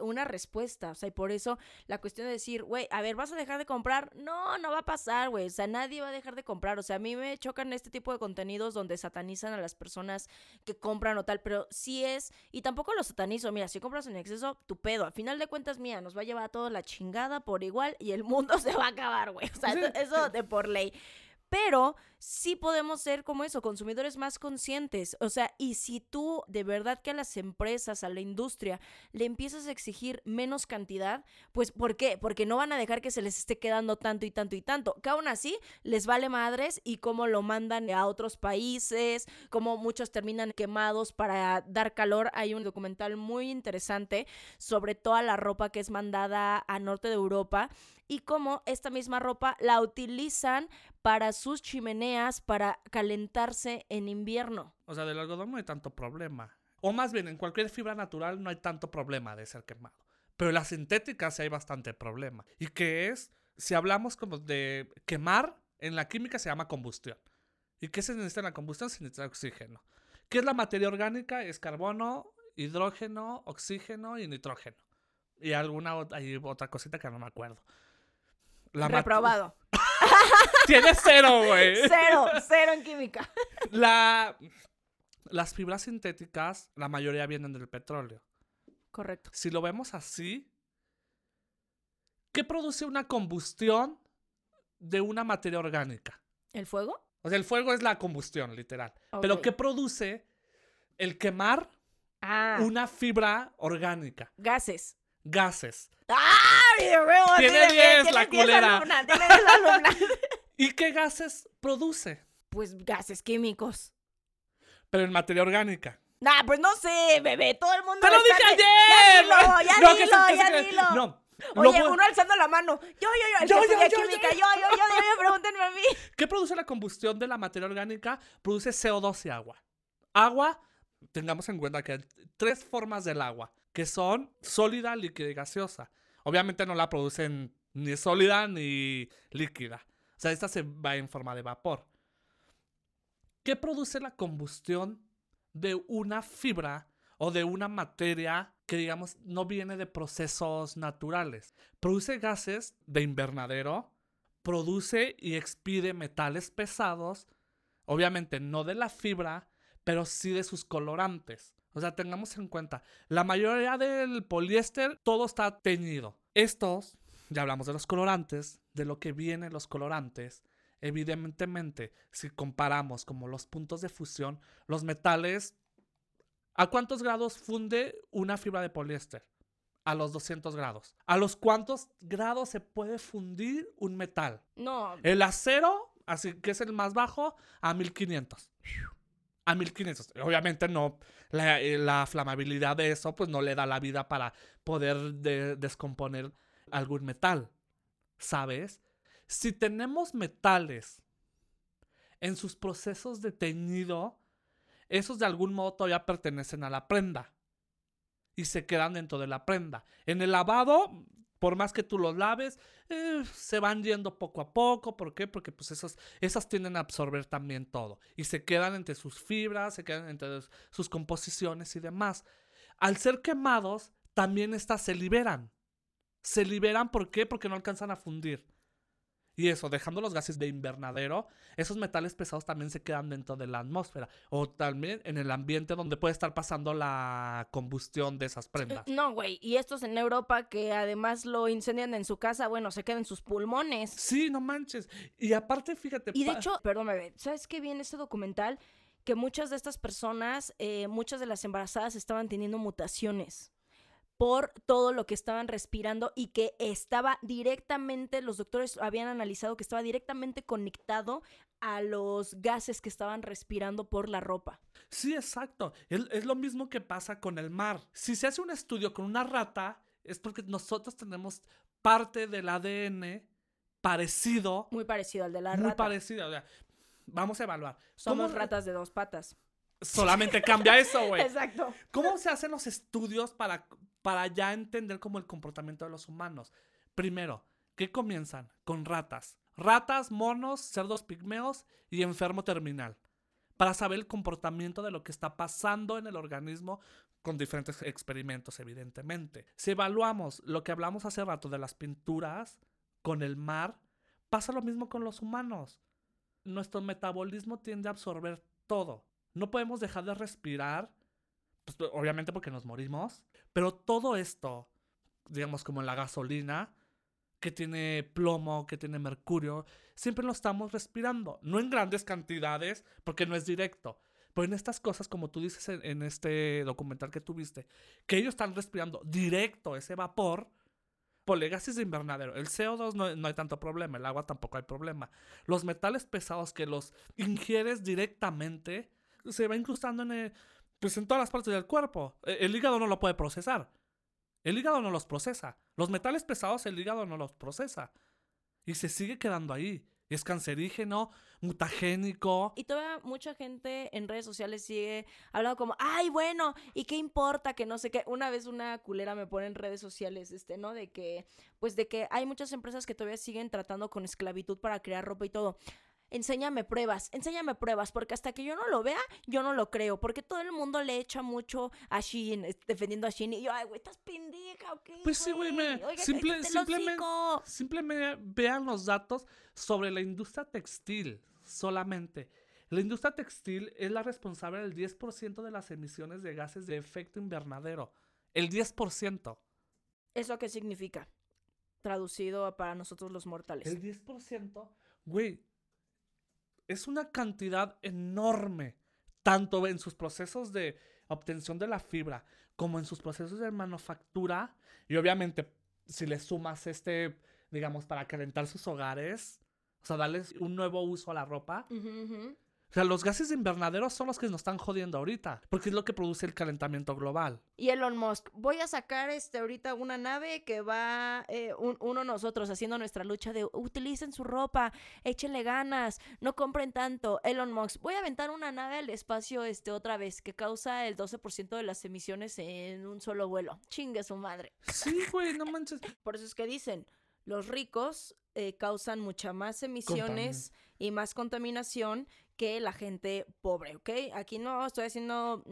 una respuesta. O sea, y por eso la cuestión de decir, güey, a ver, ¿vas a dejar de comprar? No va a pasar, güey. O sea, nadie va a dejar de comprar. O sea, a mí me chocan este tipo de contenidos donde satanizan a las personas que compran o tal. Pero sí es... Y tampoco lo satanizo. Mira, si compras en exceso, tu pedo. Al final de cuentas, mía, nos va a llevar a toda la chingada por igual y el mundo se va a acabar, güey. O sea, eso de por ley. Pero sí podemos ser como eso, consumidores más conscientes. O sea, y si tú de verdad que a las empresas, a la industria, le empiezas a exigir menos cantidad, pues ¿por qué? Porque no van a dejar que se les esté quedando tanto y tanto y tanto. Que aún así les vale madres y cómo lo mandan a otros países, cómo muchos terminan quemados para dar calor. Hay un documental muy interesante sobre toda la ropa que es mandada a norte de Europa y cómo esta misma ropa la utilizan para sus chimeneas, para calentarse en invierno. O sea, del algodón no hay tanto problema. O más bien, en cualquier fibra natural no hay tanto problema de ser quemado. Pero en las sintéticas sí hay bastante problema. ¿Y qué es? Si hablamos como de quemar, en la química se llama combustión. ¿Y qué se necesita en la combustión? Se necesita oxígeno. ¿Qué es la materia orgánica? Es carbono, hidrógeno, oxígeno y nitrógeno. Y hay otra cosita que no me acuerdo. Reprobado. Tiene 0, güey. 0 en química. Las fibras sintéticas, la mayoría vienen del petróleo. Correcto. Si lo vemos así, ¿qué produce una combustión de una materia orgánica? ¿El fuego? O sea, el fuego es la combustión, literal. Okay. Pero ¿qué produce el quemar una fibra orgánica? Gases. ¡Ay, bro! Tiene 10 la culera. Tiene 10 alumnas. ¿Y qué gases produce? Pues gases químicos. Pero en materia orgánica. Nah, pues no sé, bebé. Todo el mundo... ¡Te lo dije ayer! ¡Ya dilo! No. Oye, uno alzando la mano. Yo, pregúntenme a mí. ¿Qué produce la combustión de la materia orgánica? Produce CO2 y agua. Agua, tengamos en cuenta que hay tres formas del agua, que son sólida, líquida y gaseosa. Obviamente no la producen ni sólida ni líquida. O sea, esta se va en forma de vapor. ¿Qué produce la combustión de una fibra o de una materia que, digamos, no viene de procesos naturales? Produce gases de invernadero, produce y expide metales pesados, obviamente no de la fibra, pero sí de sus colorantes. O sea, tengamos en cuenta, la mayoría del poliéster, todo está teñido. Estos, ya hablamos de los colorantes, de lo que vienen los colorantes. Evidentemente, si comparamos como los puntos de fusión, los metales, ¿a cuántos grados funde una fibra de poliéster? a los 200 grados. ¿A los cuántos grados se puede fundir un metal? No. El acero, así que es el más bajo, a 1500. A 1500. Obviamente no, la flamabilidad de eso pues no le da la vida para poder descomponer algún metal, ¿sabes? Si tenemos metales en sus procesos de teñido, esos de algún modo todavía pertenecen a la prenda y se quedan dentro de la prenda. En el lavado, por más que tú los laves, se van yendo poco a poco. ¿Por qué? Porque pues esas tienden a absorber también todo y se quedan entre sus fibras, se quedan entre sus composiciones y demás. Al ser quemados, también estas se liberan. Se liberan, ¿por qué? Porque no alcanzan a fundir. Y eso, dejando los gases de invernadero, esos metales pesados también se quedan dentro de la atmósfera o también en el ambiente donde puede estar pasando la combustión de esas prendas. No, güey. Y estos en Europa que además lo incendian en su casa, bueno, se quedan en sus pulmones. Sí, no manches. Y aparte, fíjate... Y de hecho, perdón, bebé, ¿sabes qué vi en este documental? Que muchas de estas personas, muchas de las embarazadas estaban teniendo mutaciones por todo lo que estaban respirando y que estaba directamente, los doctores habían analizado que estaba directamente conectado a los gases que estaban respirando por la ropa. Sí, exacto. Es lo mismo que pasa con el mar. Si se hace un estudio con una rata, es porque nosotros tenemos parte del ADN parecido. Muy parecido al de la rata. Muy parecido. O sea, vamos a evaluar. Somos ratas de dos patas. Solamente cambia eso, güey. Exacto. ¿Cómo se hacen los estudios para ya entender como el comportamiento de los humanos? Primero, ¿qué comienzan? Con ratas. Ratas, monos, cerdos pigmeos y enfermo terminal. Para saber el comportamiento de lo que está pasando en el organismo con diferentes experimentos, evidentemente. Si evaluamos lo que hablamos hace rato de las pinturas con el mar, pasa lo mismo con los humanos. Nuestro metabolismo tiende a absorber todo. No podemos dejar de respirar, pues, obviamente porque nos morimos. Pero todo esto, digamos como la gasolina, que tiene plomo, que tiene mercurio, siempre lo estamos respirando. No en grandes cantidades, porque no es directo. Pero en estas cosas, como tú dices en este documental que tuviste, que ellos están respirando directo ese vapor, por gases de invernadero. El CO2 no hay tanto problema, el agua tampoco hay problema. Los metales pesados que los ingieres directamente, se va incrustando en todas las partes del cuerpo. El hígado no lo puede procesar. El hígado no los procesa. Los metales pesados el hígado no los procesa. Y se sigue quedando ahí. Es cancerígeno, mutagénico. Y todavía mucha gente en redes sociales sigue hablando como, ay, bueno, ¿y qué importa? Que no sé qué. Una vez una culera me pone en redes sociales, ¿no? De que hay muchas empresas que todavía siguen tratando con esclavitud para crear ropa y todo. Enséñame pruebas, porque hasta que yo no lo vea, yo no lo creo, porque todo el mundo le echa mucho a Shein, defendiendo a Shein, y yo, ay, güey, estás pendeja, ¿o qué? Pues sí, güey, simplemente vean los datos sobre la industria textil solamente. La industria textil es la responsable del 10% de las emisiones de gases de efecto invernadero, el 10%. ¿Eso qué significa? Traducido para nosotros los mortales. El 10%, güey. Es una cantidad enorme, tanto en sus procesos de obtención de la fibra como en sus procesos de manufactura. Y obviamente, si le sumas digamos, para calentar sus hogares, o sea, darles un nuevo uso a la ropa. Uh-huh, uh-huh. O sea, los gases de invernadero son los que nos están jodiendo ahorita, porque es lo que produce el calentamiento global. Y Elon Musk, voy a sacar ahorita una nave que va uno nosotros haciendo nuestra lucha de utilicen su ropa, échenle ganas, no compren tanto. Elon Musk, voy a aventar una nave al espacio otra vez, que causa el 12% de las emisiones en un solo vuelo. Chingue su madre. Sí, güey, no manches. Por eso es que dicen, los ricos causan mucha más emisiones y más contaminación que la gente pobre, ¿ok? Aquí no estoy haciendo...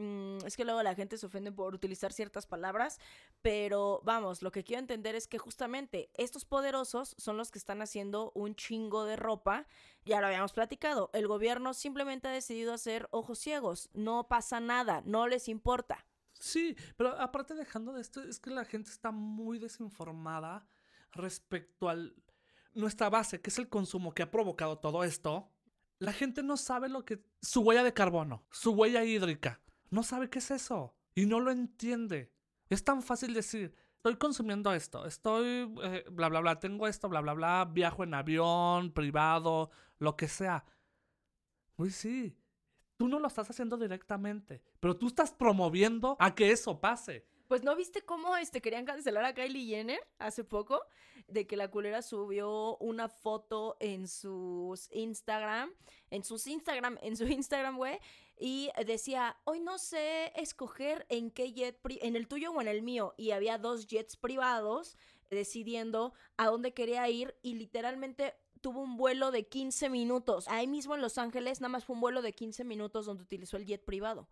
es que luego la gente se ofende por utilizar ciertas palabras, pero vamos, lo que quiero entender es que justamente estos poderosos son los que están haciendo un chingo de ropa, ya lo habíamos platicado, el gobierno simplemente ha decidido hacer ojos ciegos, no pasa nada, no les importa. Sí, pero aparte dejando de esto, es que la gente está muy desinformada respecto a nuestra base, que es el consumo que ha provocado todo esto. La gente no sabe lo que... Su huella de carbono, su huella hídrica. No sabe qué es eso. Y no lo entiende. Es tan fácil decir, estoy consumiendo esto, estoy bla, bla, bla, tengo esto, bla, bla, bla, viajo en avión, privado, lo que sea. Uy, sí. Tú no lo estás haciendo directamente, pero tú estás promoviendo a que eso pase. Pues, ¿no viste cómo querían cancelar a Kylie Jenner hace poco? De que la culera subió una foto en su Instagram, güey, y decía, hoy no sé escoger en qué jet, en el tuyo o en el mío, y había dos jets privados decidiendo a dónde quería ir, y literalmente tuvo un vuelo de 15 minutos. Ahí mismo en Los Ángeles nada más fue un vuelo de 15 minutos donde utilizó el jet privado.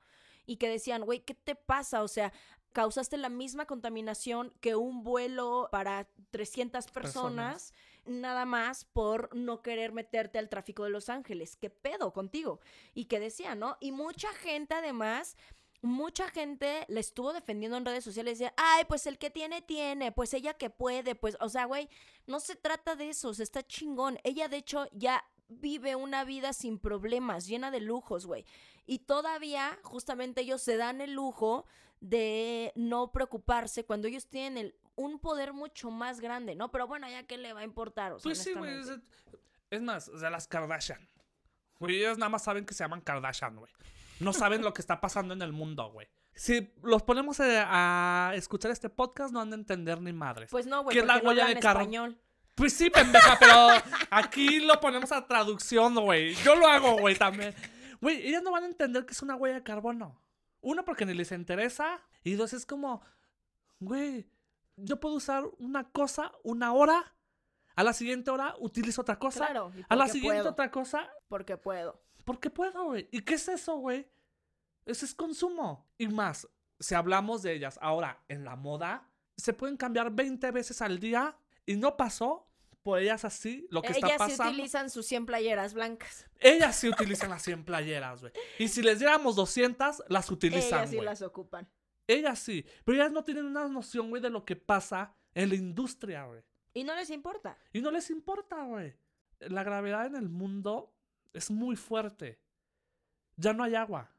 Y que decían, güey, ¿qué te pasa? O sea, causaste la misma contaminación que un vuelo para 300 personas, nada más por no querer meterte al tráfico de Los Ángeles. ¿Qué pedo contigo? Y que decían, ¿no? Y mucha gente, además, mucha gente le estuvo defendiendo en redes sociales. Decía, ay, pues el que tiene, pues ella que puede, pues, o sea, güey, no se trata de eso, se está chingón. Ella, de hecho, ya vive una vida sin problemas, llena de lujos, güey. Y todavía, justamente, ellos se dan el lujo de no preocuparse cuando ellos tienen un poder mucho más grande, ¿no? Pero bueno, ¿ya qué le va a importar? O sea, pues sí, güey. Es más, o sea, las Kardashian. Güey, ellas nada más saben que se llaman Kardashian, güey. No saben lo que está pasando en el mundo, güey. Si los ponemos a escuchar este podcast, no han de entender ni madres. Pues no, güey, porque la no hablan español. Pues sí, pendeja, pero aquí lo ponemos a traducción, güey. Yo lo hago, güey, también. Güey, ellas no van a entender que es una huella de carbono. Uno, porque ni les interesa. Y dos, es como, güey, yo puedo usar una cosa una hora. A la siguiente hora utilizo otra cosa. Claro. A la siguiente otra cosa. Porque puedo. Porque puedo, güey. ¿Y qué es eso, güey? Eso es consumo. Y más, si hablamos de ellas ahora en la moda, se pueden cambiar 20 veces al día. Y no pasó por ellas así lo que ellas está pasando. Ellas sí utilizan sus 100 playeras blancas. Ellas sí utilizan las 100 playeras, güey. Y si les diéramos 200, las utilizan, ellas sí las ocupan. Ellas sí. Pero ellas no tienen una noción, güey, de lo que pasa en la industria, güey. Y no les importa. Y no les importa, güey. La gravedad en el mundo es muy fuerte. Ya no hay agua.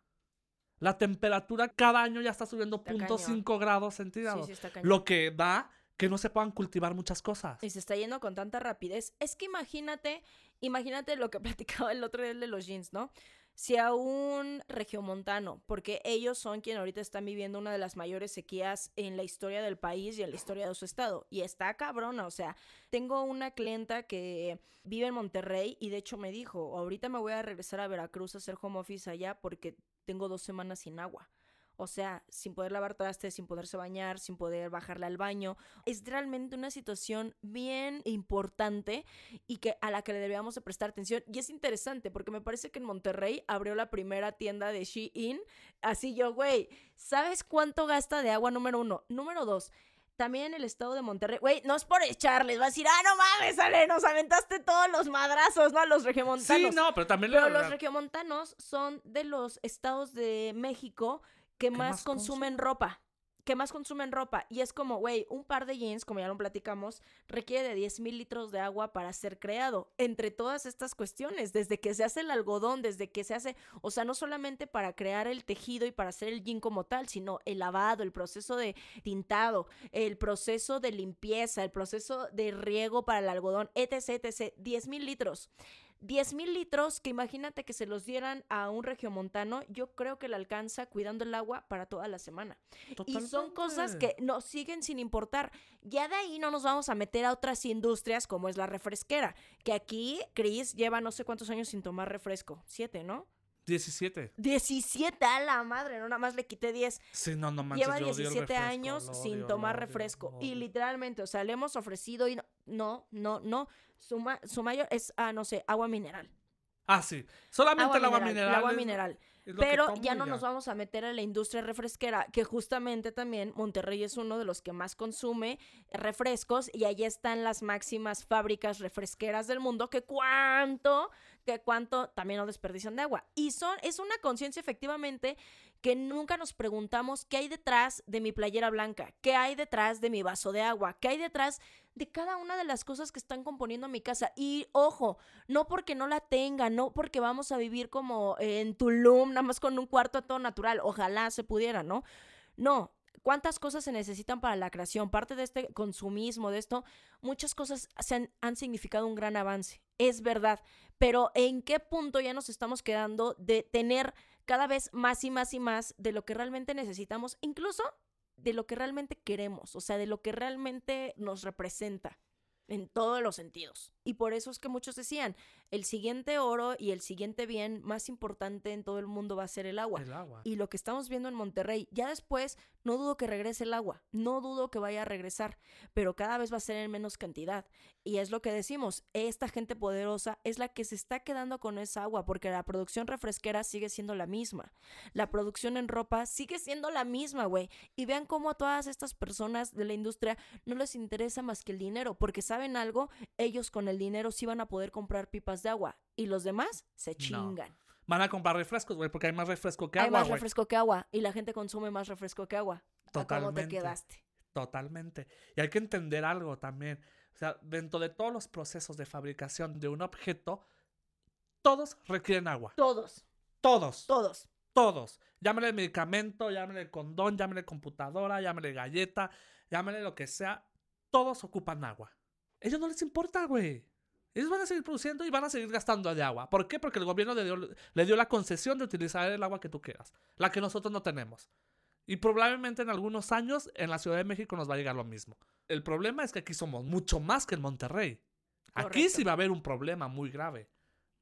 La temperatura cada año ya está subiendo 0.5 grados centígrados. Sí, está cañón. Lo que da que no se puedan cultivar muchas cosas. Y se está yendo con tanta rapidez. Es que imagínate lo que platicaba el otro día de los jeans, ¿no? Si a un regiomontano, porque ellos son quienes ahorita están viviendo una de las mayores sequías en la historia del país y en la historia de su estado. Y está cabrona, o sea, tengo una clienta que vive en Monterrey y de hecho me dijo, ahorita me voy a regresar a Veracruz a hacer home office allá porque tengo 2 semanas sin agua. O sea, sin poder lavar trastes, sin poderse bañar, sin poder bajarle al baño. Es realmente una situación bien importante y que a la que le deberíamos de prestar atención. Y es interesante porque me parece que en Monterrey abrió la primera tienda de Shein. Así yo, güey, ¿sabes cuánto gasta de agua? Número uno. Número dos, también en el estado de Monterrey. Güey, no es por echarles. Vas a decir, ah, no mames, Ale, nos aventaste todos los madrazos, ¿no? A los regiomontanos. Sí, no, pero también... Pero los regiomontanos son de los estados de México que más consumen ropa, y es como, güey, un par de jeans, como ya lo platicamos, requiere de 10,000 litros de agua para ser creado, entre todas estas cuestiones, desde que se hace el algodón, desde que se hace, o sea, no solamente para crear el tejido y para hacer el jean como tal, sino el lavado, el proceso de tintado, el proceso de limpieza, el proceso de riego para el algodón, etc, etc, 10,000 litros. 10,000 litros que imagínate que se los dieran a un regiomontano, yo creo que le alcanza cuidando el agua para toda la semana. Totalmente. Y son cosas que nos siguen sin importar. Ya de ahí no nos vamos a meter a otras industrias como es la refresquera, que aquí Chris lleva no sé cuántos años sin tomar refresco. 7, ¿no? 17. 17, a la madre, no, nada más le quité 10. Sí, no, no manches. Lleva 17 años sin tomar refresco. Y literalmente, o sea, le hemos ofrecido y no. Su mayor es, no sé, agua mineral. Ah, sí. Solamente el agua mineral. El agua mineral. Pero ya no nos vamos a meter en la industria refresquera, que justamente también Monterrey es uno de los que más consume refrescos y allí están las máximas fábricas refresqueras del mundo, que cuánto también nos desperdician de agua. Y es una conciencia efectivamente que nunca nos preguntamos qué hay detrás de mi playera blanca, qué hay detrás de mi vaso de agua, qué hay detrás de cada una de las cosas que están componiendo mi casa. Y ojo, no porque no la tenga, no porque vamos a vivir como en Tulum, nada más con un cuarto a todo natural, ojalá se pudiera, ¿no? No, cuántas cosas se necesitan para la creación, parte de este consumismo, de esto, muchas cosas han significado un gran avance, es verdad, pero ¿en qué punto ya nos estamos quedando de tener cada vez más y más y más de lo que realmente necesitamos, incluso de lo que realmente queremos, o sea, de lo que realmente nos representa? En todos los sentidos. Y por eso es que muchos decían, el siguiente oro y el siguiente bien más importante en todo el mundo va a ser el agua. El agua. Y lo que estamos viendo en Monterrey, ya después, no dudo que regrese el agua, no dudo que vaya a regresar, pero cada vez va a ser en menos cantidad. Y es lo que decimos, esta gente poderosa es la que se está quedando con esa agua, porque la producción refresquera sigue siendo la misma. La producción en ropa sigue siendo la misma, güey. Y vean cómo a todas estas personas de la industria no les interesa más que el dinero, porque ¿saben algo? Ellos con el dinero sí van a poder comprar pipas de agua. Y los demás se chingan. No. Van a comprar refrescos, güey, porque hay más refresco que agua, güey. Hay más refresco que agua. Y la gente consume más refresco que agua. Totalmente. ¿A cómo te quedaste? Totalmente. Y hay que entender algo también. O sea, dentro de todos los procesos de fabricación de un objeto, todos requieren agua. Todos. Todos. Todos. Todos. Llámale medicamento, llámale condón, llámale computadora, llámale galleta, llámale lo que sea. Todos ocupan agua. Ellos no les importa, güey. Ellos van a seguir produciendo y van a seguir gastando de agua. ¿Por qué? Porque el gobierno le dio la concesión de utilizar el agua que tú quieras. La que nosotros no tenemos. Y probablemente en algunos años en la Ciudad de México nos va a llegar lo mismo. El problema es que aquí somos mucho más que en Monterrey. Correcto. Aquí sí va a haber un problema muy grave.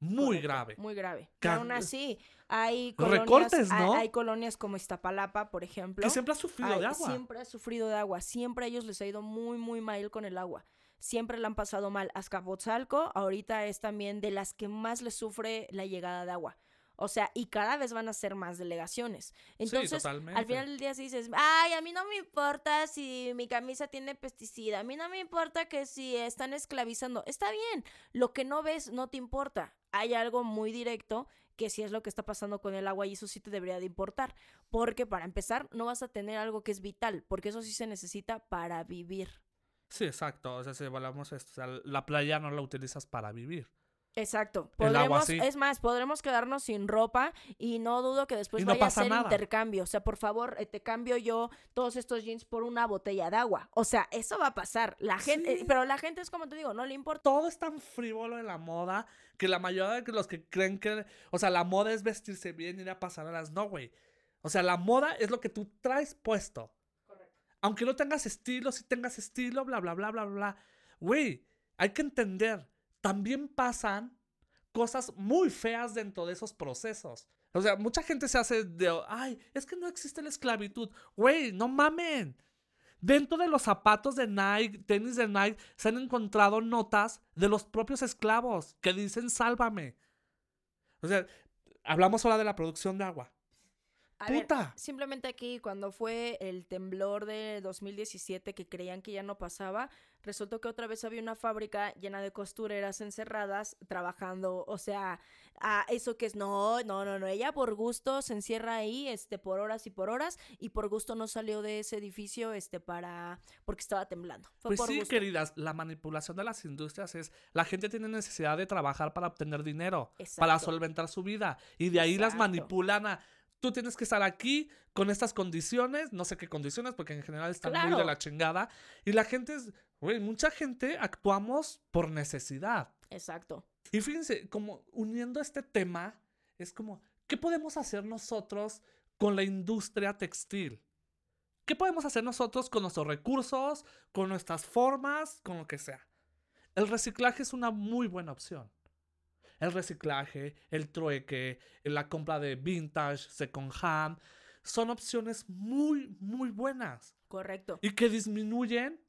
Muy Correcto, grave. Muy grave. Pero aún así, hay colonias, recortes, ¿no? hay colonias como Iztapalapa, por ejemplo. Que siempre ha sufrido de agua. Siempre ha sufrido de agua. Siempre a ellos les ha ido muy, muy mal con el agua. Siempre la han pasado mal. Azcapotzalco ahorita es también de las que más les sufre la llegada de agua. O sea, y cada vez van a ser más delegaciones. Entonces, sí, al final del día sí dices, ay, a mí no me importa si mi camisa tiene pesticida, a mí no me importa que si están esclavizando. Está bien, lo que no ves no te importa. Hay algo muy directo que sí es lo que está pasando con el agua y eso sí te debería de importar. Porque para empezar no vas a tener algo que es vital, porque eso sí se necesita para vivir. Sí, exacto. O sea, si volvemos esto, o sea, la playa no la utilizas para vivir. Exacto. Podremos, el agua sí. Es más, podremos quedarnos sin ropa y no dudo que después no vaya a ser intercambio. O sea, por favor, te cambio yo todos estos jeans por una botella de agua. O sea, eso va a pasar. La gente, sí. Pero la gente es como te digo, no le importa. Todo es tan frívolo en la moda que la mayoría de los que creen que, o sea, la moda es vestirse bien, ir a pasarelas. No, güey. O sea, la moda es lo que tú traes puesto. Correcto. Aunque no tengas estilo, si tengas estilo, bla, bla, bla, bla, bla. Güey, hay que entender. También pasan cosas muy feas dentro de esos procesos. O sea, mucha gente se hace de... Ay, es que no existe la esclavitud. Güey, no mamen. Dentro de los zapatos de Nike, tenis de Nike, se han encontrado notas de los propios esclavos que dicen, sálvame. O sea, hablamos ahora de la producción de agua. A ¡puta! Ver, simplemente aquí, cuando fue el temblor de 2017 que creían que ya no pasaba, resultó que otra vez había una fábrica llena de costureras encerradas trabajando, o sea, a eso que es, no, ella por gusto se encierra ahí, por horas y por gusto no salió de ese edificio, porque estaba temblando. Fue pues por sí, gusto. Queridas, la manipulación de las industrias es, la gente tiene necesidad de trabajar para obtener dinero, exacto, para solventar su vida, y de ahí exacto, las manipulan a... Tú tienes que estar aquí con estas condiciones, no sé qué condiciones, porque en general están claro, muy de la chingada. Y la gente es, güey, mucha gente actuamos por necesidad. Exacto. Y fíjense, como uniendo este tema, es como, ¿qué podemos hacer nosotros con la industria textil? ¿Qué podemos hacer nosotros con nuestros recursos, con nuestras formas, con lo que sea? El reciclaje es una muy buena opción. El reciclaje, el trueque, la compra de vintage, second hand, son opciones muy, muy buenas. Correcto. Y que disminuyen,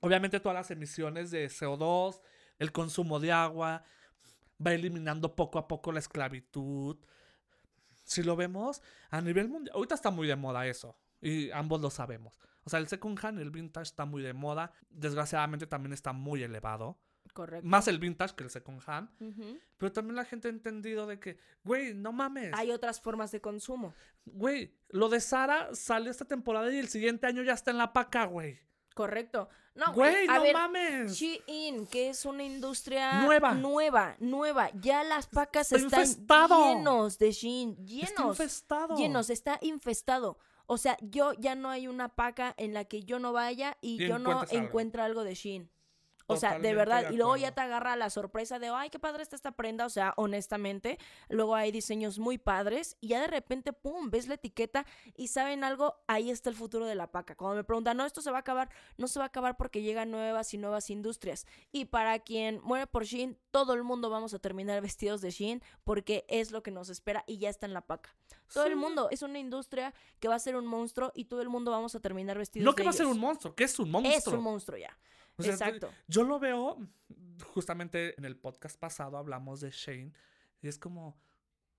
obviamente, todas las emisiones de CO2, el consumo de agua, va eliminando poco a poco la esclavitud. Si lo vemos a nivel mundial, ahorita está muy de moda eso, y ambos lo sabemos. O sea, el second hand, el vintage está muy de moda, desgraciadamente también está muy elevado. Correcto. Más el vintage que el second hand. Uh-huh. Pero también la gente ha entendido de que, güey, no mames. Hay otras formas de consumo. Güey, lo de Zara salió esta temporada y el siguiente año ya está en la paca, güey. Correcto. No, güey, no mames. Shein, que es una industria nueva. Ya las pacas están llenos de Shein. Está infestado. O sea, yo ya no hay una paca en la que yo no vaya y yo no encuentro algo de Shein. O sea, de verdad, y luego ya te agarra la sorpresa de, ay, qué padre está esta prenda, o sea, honestamente, luego hay diseños muy padres, y ya de repente, pum, ves la etiqueta, y ¿saben algo? Ahí está el futuro de la paca. Cuando me preguntan, no, esto se va a acabar, no se va a acabar porque llegan nuevas y nuevas industrias, y para quien muere por Shein, todo el mundo vamos a terminar vestidos de Shein, porque es lo que nos espera, y ya está en la paca. Todo el mundo, es una industria que va a ser un monstruo, y todo el mundo vamos a terminar vestidos de ellos. No que va a ser un monstruo, que es un monstruo. Es un monstruo ya. O sea, exacto. Yo lo veo, justamente en el podcast pasado hablamos de Shein, y es como,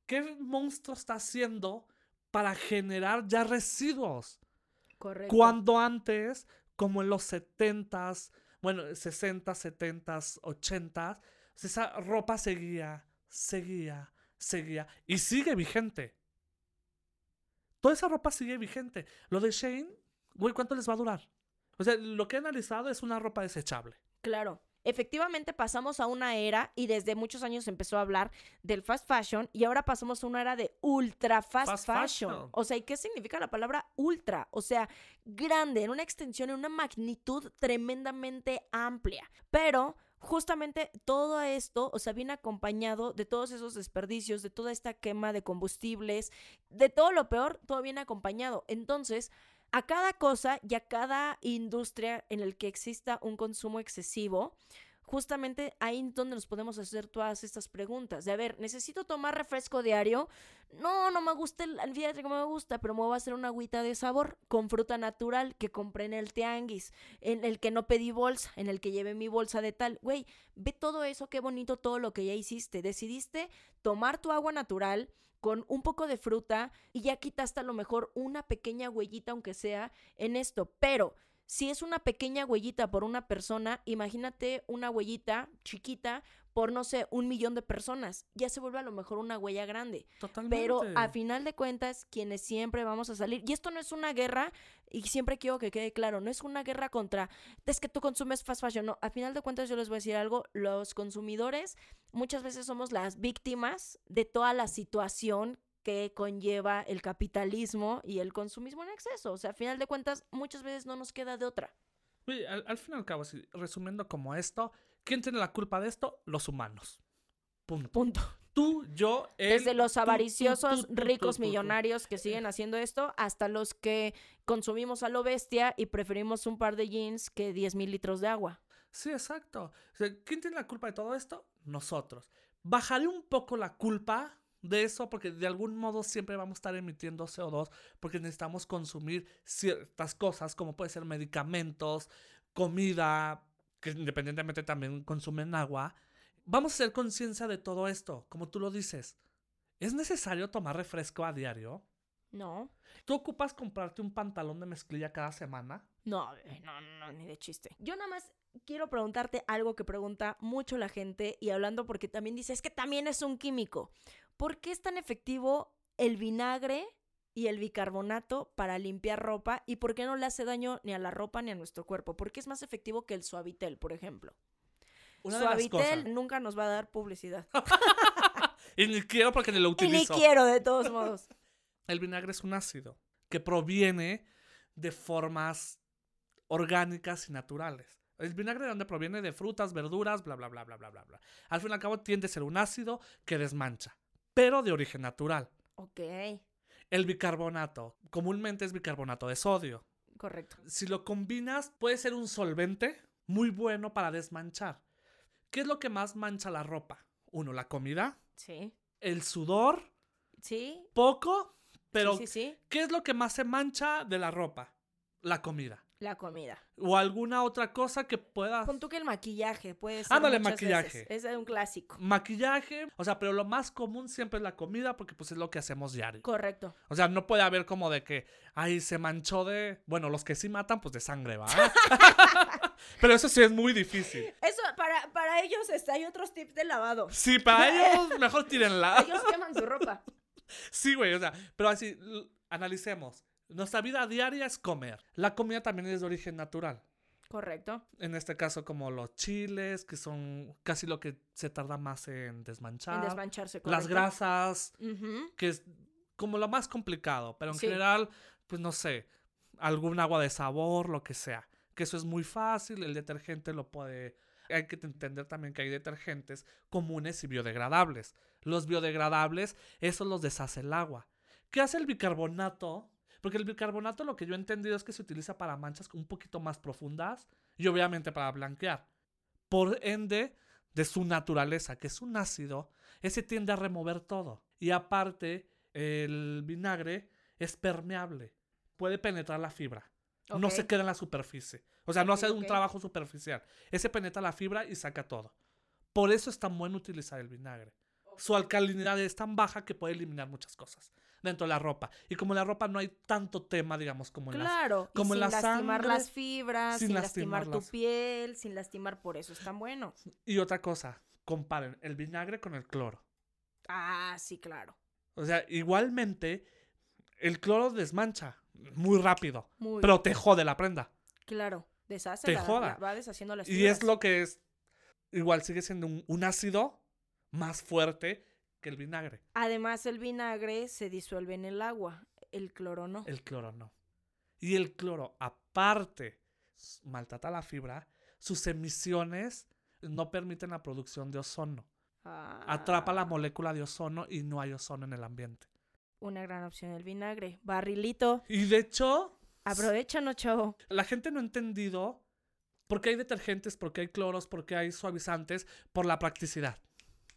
¿qué monstruo está haciendo para generar ya residuos? Correcto. Cuando antes, como en los 70s, bueno, 60s, 70s, 80s, esa ropa seguía, y sigue vigente. Toda esa ropa sigue vigente. Lo de Shein, güey, ¿cuánto les va a durar? O sea, lo que he analizado es una ropa desechable. Claro. Efectivamente pasamos a una era, y desde muchos años se empezó a hablar del fast fashion, y ahora pasamos a una era de ultra fast fashion. O sea, ¿y qué significa la palabra ultra? O sea, grande, en una extensión, en una magnitud tremendamente amplia. Pero justamente todo esto, o sea, viene acompañado de todos esos desperdicios, de toda esta quema de combustibles, de todo lo peor, todo viene acompañado. Entonces, a cada cosa y a cada industria en el que exista un consumo excesivo, justamente ahí es donde nos podemos hacer todas estas preguntas. De, a ver, ¿necesito tomar refresco diario? No, no me gusta, fíjate que me gusta, pero me voy a hacer una agüita de sabor con fruta natural que compré en el Tianguis, en el que no pedí bolsa, en el que llevé mi bolsa de tal. Güey, ve todo eso, qué bonito todo lo que ya hiciste. Decidiste tomar tu agua natural con un poco de fruta y ya quitaste a lo mejor una pequeña huellita, aunque sea, en esto. Pero si es una pequeña huellita por una persona, imagínate una huellita chiquita por, no sé, 1,000,000 de personas. Ya se vuelve a lo mejor una huella grande. Totalmente. Pero a final de cuentas, quienes siempre vamos a salir... Y esto no es una guerra, y siempre quiero que quede claro, no es una guerra contra... Es que tú consumes fast fashion. No, a final de cuentas yo les voy a decir algo. Los consumidores... muchas veces somos las víctimas de toda la situación que conlleva el capitalismo y el consumismo en exceso. O sea, al final de cuentas, muchas veces no nos queda de otra. Oye, al fin y al cabo, si, resumiendo como esto, ¿quién tiene la culpa de esto? Los humanos. Punto. Tú, yo, él... Desde los avariciosos, ricos, millonarios que siguen haciendo esto, hasta los que consumimos a lo bestia y preferimos un par de jeans que 10,000 litros de agua. Sí, exacto. O sea, ¿quién tiene la culpa de todo esto? Nosotros. Bajaré un poco la culpa de eso porque de algún modo siempre vamos a estar emitiendo CO2 porque necesitamos consumir ciertas cosas como puede ser medicamentos, comida, que independientemente también consumen agua. Vamos a hacer conciencia de todo esto, como tú lo dices. ¿Es necesario tomar refresco a diario? No. ¿Tú ocupas comprarte un pantalón de mezclilla cada semana? No, ni de chiste. Yo nada más... quiero preguntarte algo que pregunta mucho la gente y hablando porque también dice, es que también es un químico. ¿Por qué es tan efectivo el vinagre y el bicarbonato para limpiar ropa y por qué no le hace daño ni a la ropa ni a nuestro cuerpo? ¿Por qué es más efectivo que el Suavitel, por ejemplo? Suavitel nunca nos va a dar publicidad. Y ni quiero porque ni lo utilizo. Y ni quiero, de todos modos. El vinagre es un ácido que proviene de formas orgánicas y naturales. El vinagre de donde proviene de frutas, verduras, bla. Al fin y al cabo tiende a ser un ácido que desmancha, pero de origen natural. Ok. El bicarbonato, comúnmente es bicarbonato de sodio. Correcto. Si lo combinas, puede ser un solvente muy bueno para desmanchar. ¿Qué es lo que más mancha la ropa? Uno, la comida. Sí. El sudor. Sí. Poco, pero sí. ¿Qué es lo que más se mancha de la ropa? La comida. O alguna otra cosa que puedas... Pon tú que el maquillaje puede ser. Ándale, maquillaje. Veces. Es un clásico. Maquillaje, o sea, pero lo más común siempre es la comida porque pues es lo que hacemos diario. Correcto. O sea, no puede haber como de que, ay, se manchó de... Bueno, los que sí matan, pues de sangre, ¿va? Pero eso sí es muy difícil. Eso, para ellos hay otros tips de lavado. Sí, para ellos mejor tírenla. Ellos queman su ropa. Sí, güey, o sea, pero así, analicemos. Nuestra vida diaria es comer. La comida también es de origen natural. Correcto. En este caso como los chiles, que son casi lo que se tarda más en desmancharse. Correcto. Las grasas, que es como lo más complicado, pero en general, pues no sé, algún agua de sabor, lo que sea. Que eso es muy fácil, el detergente lo puede... Hay que entender también que hay detergentes comunes y biodegradables. Los biodegradables, esos los deshace el agua. ¿Qué hace el bicarbonato? Porque el bicarbonato, lo que yo he entendido, es que se utiliza para manchas un poquito más profundas y obviamente para blanquear. Por ende, de su naturaleza, que es un ácido, ese tiende a remover todo. Y aparte, el vinagre es permeable, puede penetrar la fibra. Okay. No se queda en la superficie. O sea, no hace un trabajo superficial. Ese penetra la fibra y saca todo. Por eso es tan bueno utilizar el vinagre. Su alcalinidad es tan baja que puede eliminar muchas cosas dentro de la ropa. Y como en la ropa no hay tanto tema, digamos, como en las, como y sin en la lastimar sangre, las fibras, sin lastimar tu piel, sin lastimar, por eso es tan bueno. Y otra cosa, comparen el vinagre con el cloro. Ah, sí, claro. O sea, igualmente, el cloro desmancha muy rápido, pero te jode la prenda. Claro, deshace. Te joda. Va deshaciendo las fibras. Y es lo que es. Igual sigue siendo un ácido más fuerte que el vinagre. Además, el vinagre se disuelve en el agua. El cloro no. El cloro no. Y el cloro, aparte, maltrata la fibra. Sus emisiones no permiten la producción de ozono. Ah. Atrapa la molécula de ozono y no hay ozono en el ambiente. Una gran opción el vinagre. Barrilito. Y de hecho... Aprovechan, chavo. La gente no ha entendido por qué hay detergentes, por qué hay cloros, por qué hay suavizantes, por la practicidad.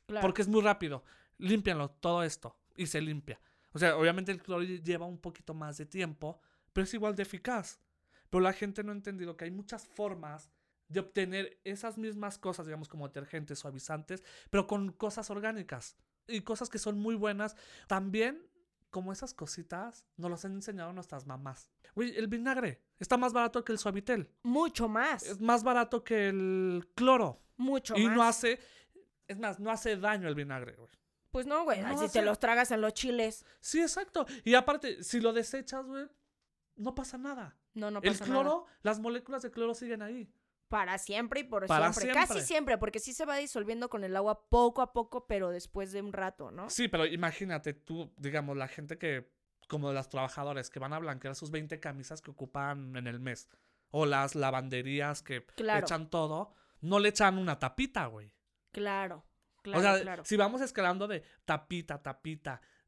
Claro. Porque es muy rápido. Límpianlo, todo esto. Y se limpia. O sea, obviamente el cloro lleva un poquito más de tiempo, pero es igual de eficaz. Pero la gente no ha entendido que hay muchas formas de obtener esas mismas cosas, digamos, como detergentes, suavizantes, pero con cosas orgánicas. Y cosas que son muy buenas. También, como esas cositas, nos las han enseñado nuestras mamás. Güey, el vinagre está más barato que el Suavitel. Mucho más. Es más barato que el cloro. Mucho más. Y no hace... Es más, no hace daño el vinagre, güey. Pues no, güey. No, si te los tragas en los chiles. Sí, exacto. Y aparte, si lo desechas, güey, no pasa nada. No pasa nada. El cloro, las moléculas de cloro siguen ahí. Para siempre y por siempre. Casi siempre, porque sí se va disolviendo con el agua poco a poco, pero después de un rato, ¿no? Sí, pero imagínate tú, digamos, la gente que, como las trabajadoras, que van a blanquear sus 20 camisas que ocupan en el mes. O las lavanderías que echan todo. No le echan una tapita, güey. Claro. O sea, si vamos escalando de tapita,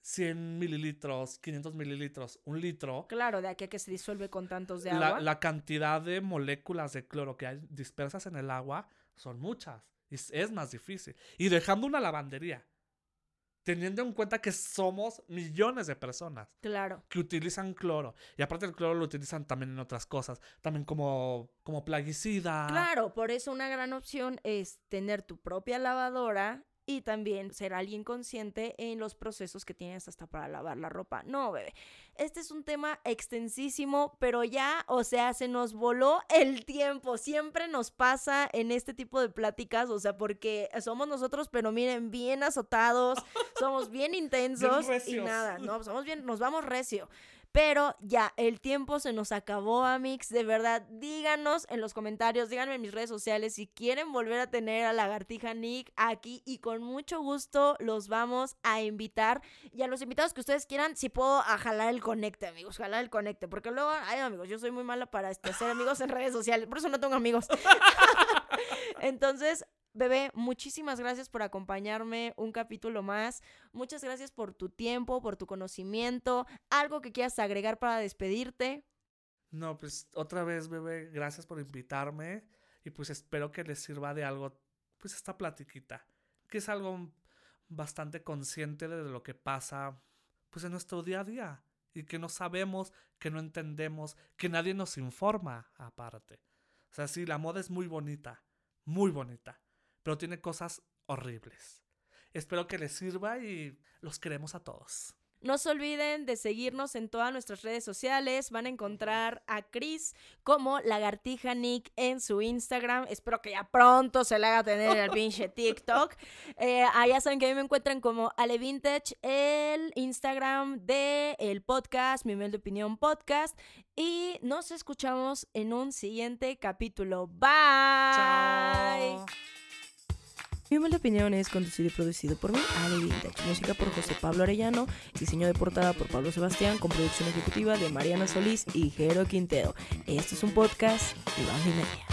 100 mililitros, 500 mililitros, un litro. Claro, de aquí a que se disuelve con tantos de agua. La cantidad de moléculas de cloro que hay dispersas en el agua son muchas. Es más difícil. Y dejando una lavandería, teniendo en cuenta que somos millones de personas. Claro. Que utilizan cloro. Y aparte el cloro lo utilizan también en otras cosas. También como plaguicida. Claro, por eso una gran opción es tener tu propia lavadora y también ser alguien consciente en los procesos que tienes hasta para lavar la ropa. No, bebé. Este es un tema extensísimo, pero ya, o sea, se nos voló el tiempo. Siempre nos pasa en este tipo de pláticas, o sea, porque somos nosotros, pero miren, bien azotados, somos bien intensos y nada, no, somos bien, nos vamos recio. Pero ya, el tiempo se nos acabó, Amix. De verdad, díganos en los comentarios, díganme en mis redes sociales si quieren volver a tener a Lagartija Nick aquí y con mucho gusto los vamos a invitar. Y a los invitados que ustedes quieran, si puedo, a jalar el conecte, amigos, porque luego, ay, amigos, yo soy muy mala para hacer amigos en redes sociales, por eso no tengo amigos. Entonces... Bebé, muchísimas gracias por acompañarme un capítulo más. Muchas gracias por tu tiempo, por tu conocimiento. ¿Algo que quieras agregar para despedirte? No, pues otra vez, bebé, gracias por invitarme. Y pues espero que les sirva de algo, pues esta platiquita, que es algo bastante consciente de lo que pasa, pues en nuestro día a día. Y que no sabemos, que no entendemos, que nadie nos informa aparte. O sea, sí, la moda es muy bonita, muy bonita, pero tiene cosas horribles. Espero que les sirva y los queremos a todos. No se olviden de seguirnos en todas nuestras redes sociales. Van a encontrar a Cris como Lagartija Nick en su Instagram. Espero que ya pronto se le haga tener el pinche TikTok. Ya saben que a mí me encuentran como Ale Vintage, el Instagram del podcast, Mi Humilde Opinión Podcast. Y nos escuchamos en un siguiente capítulo. Bye. Chao. Mi humilde opinión es conducido y producido por mí, Ale Vintage. Música por José Pablo Arellano, diseño de portada por Pablo Sebastián, con producción ejecutiva de Mariana Solís y Jero Quintero. Esto es un podcast de Bambi Media.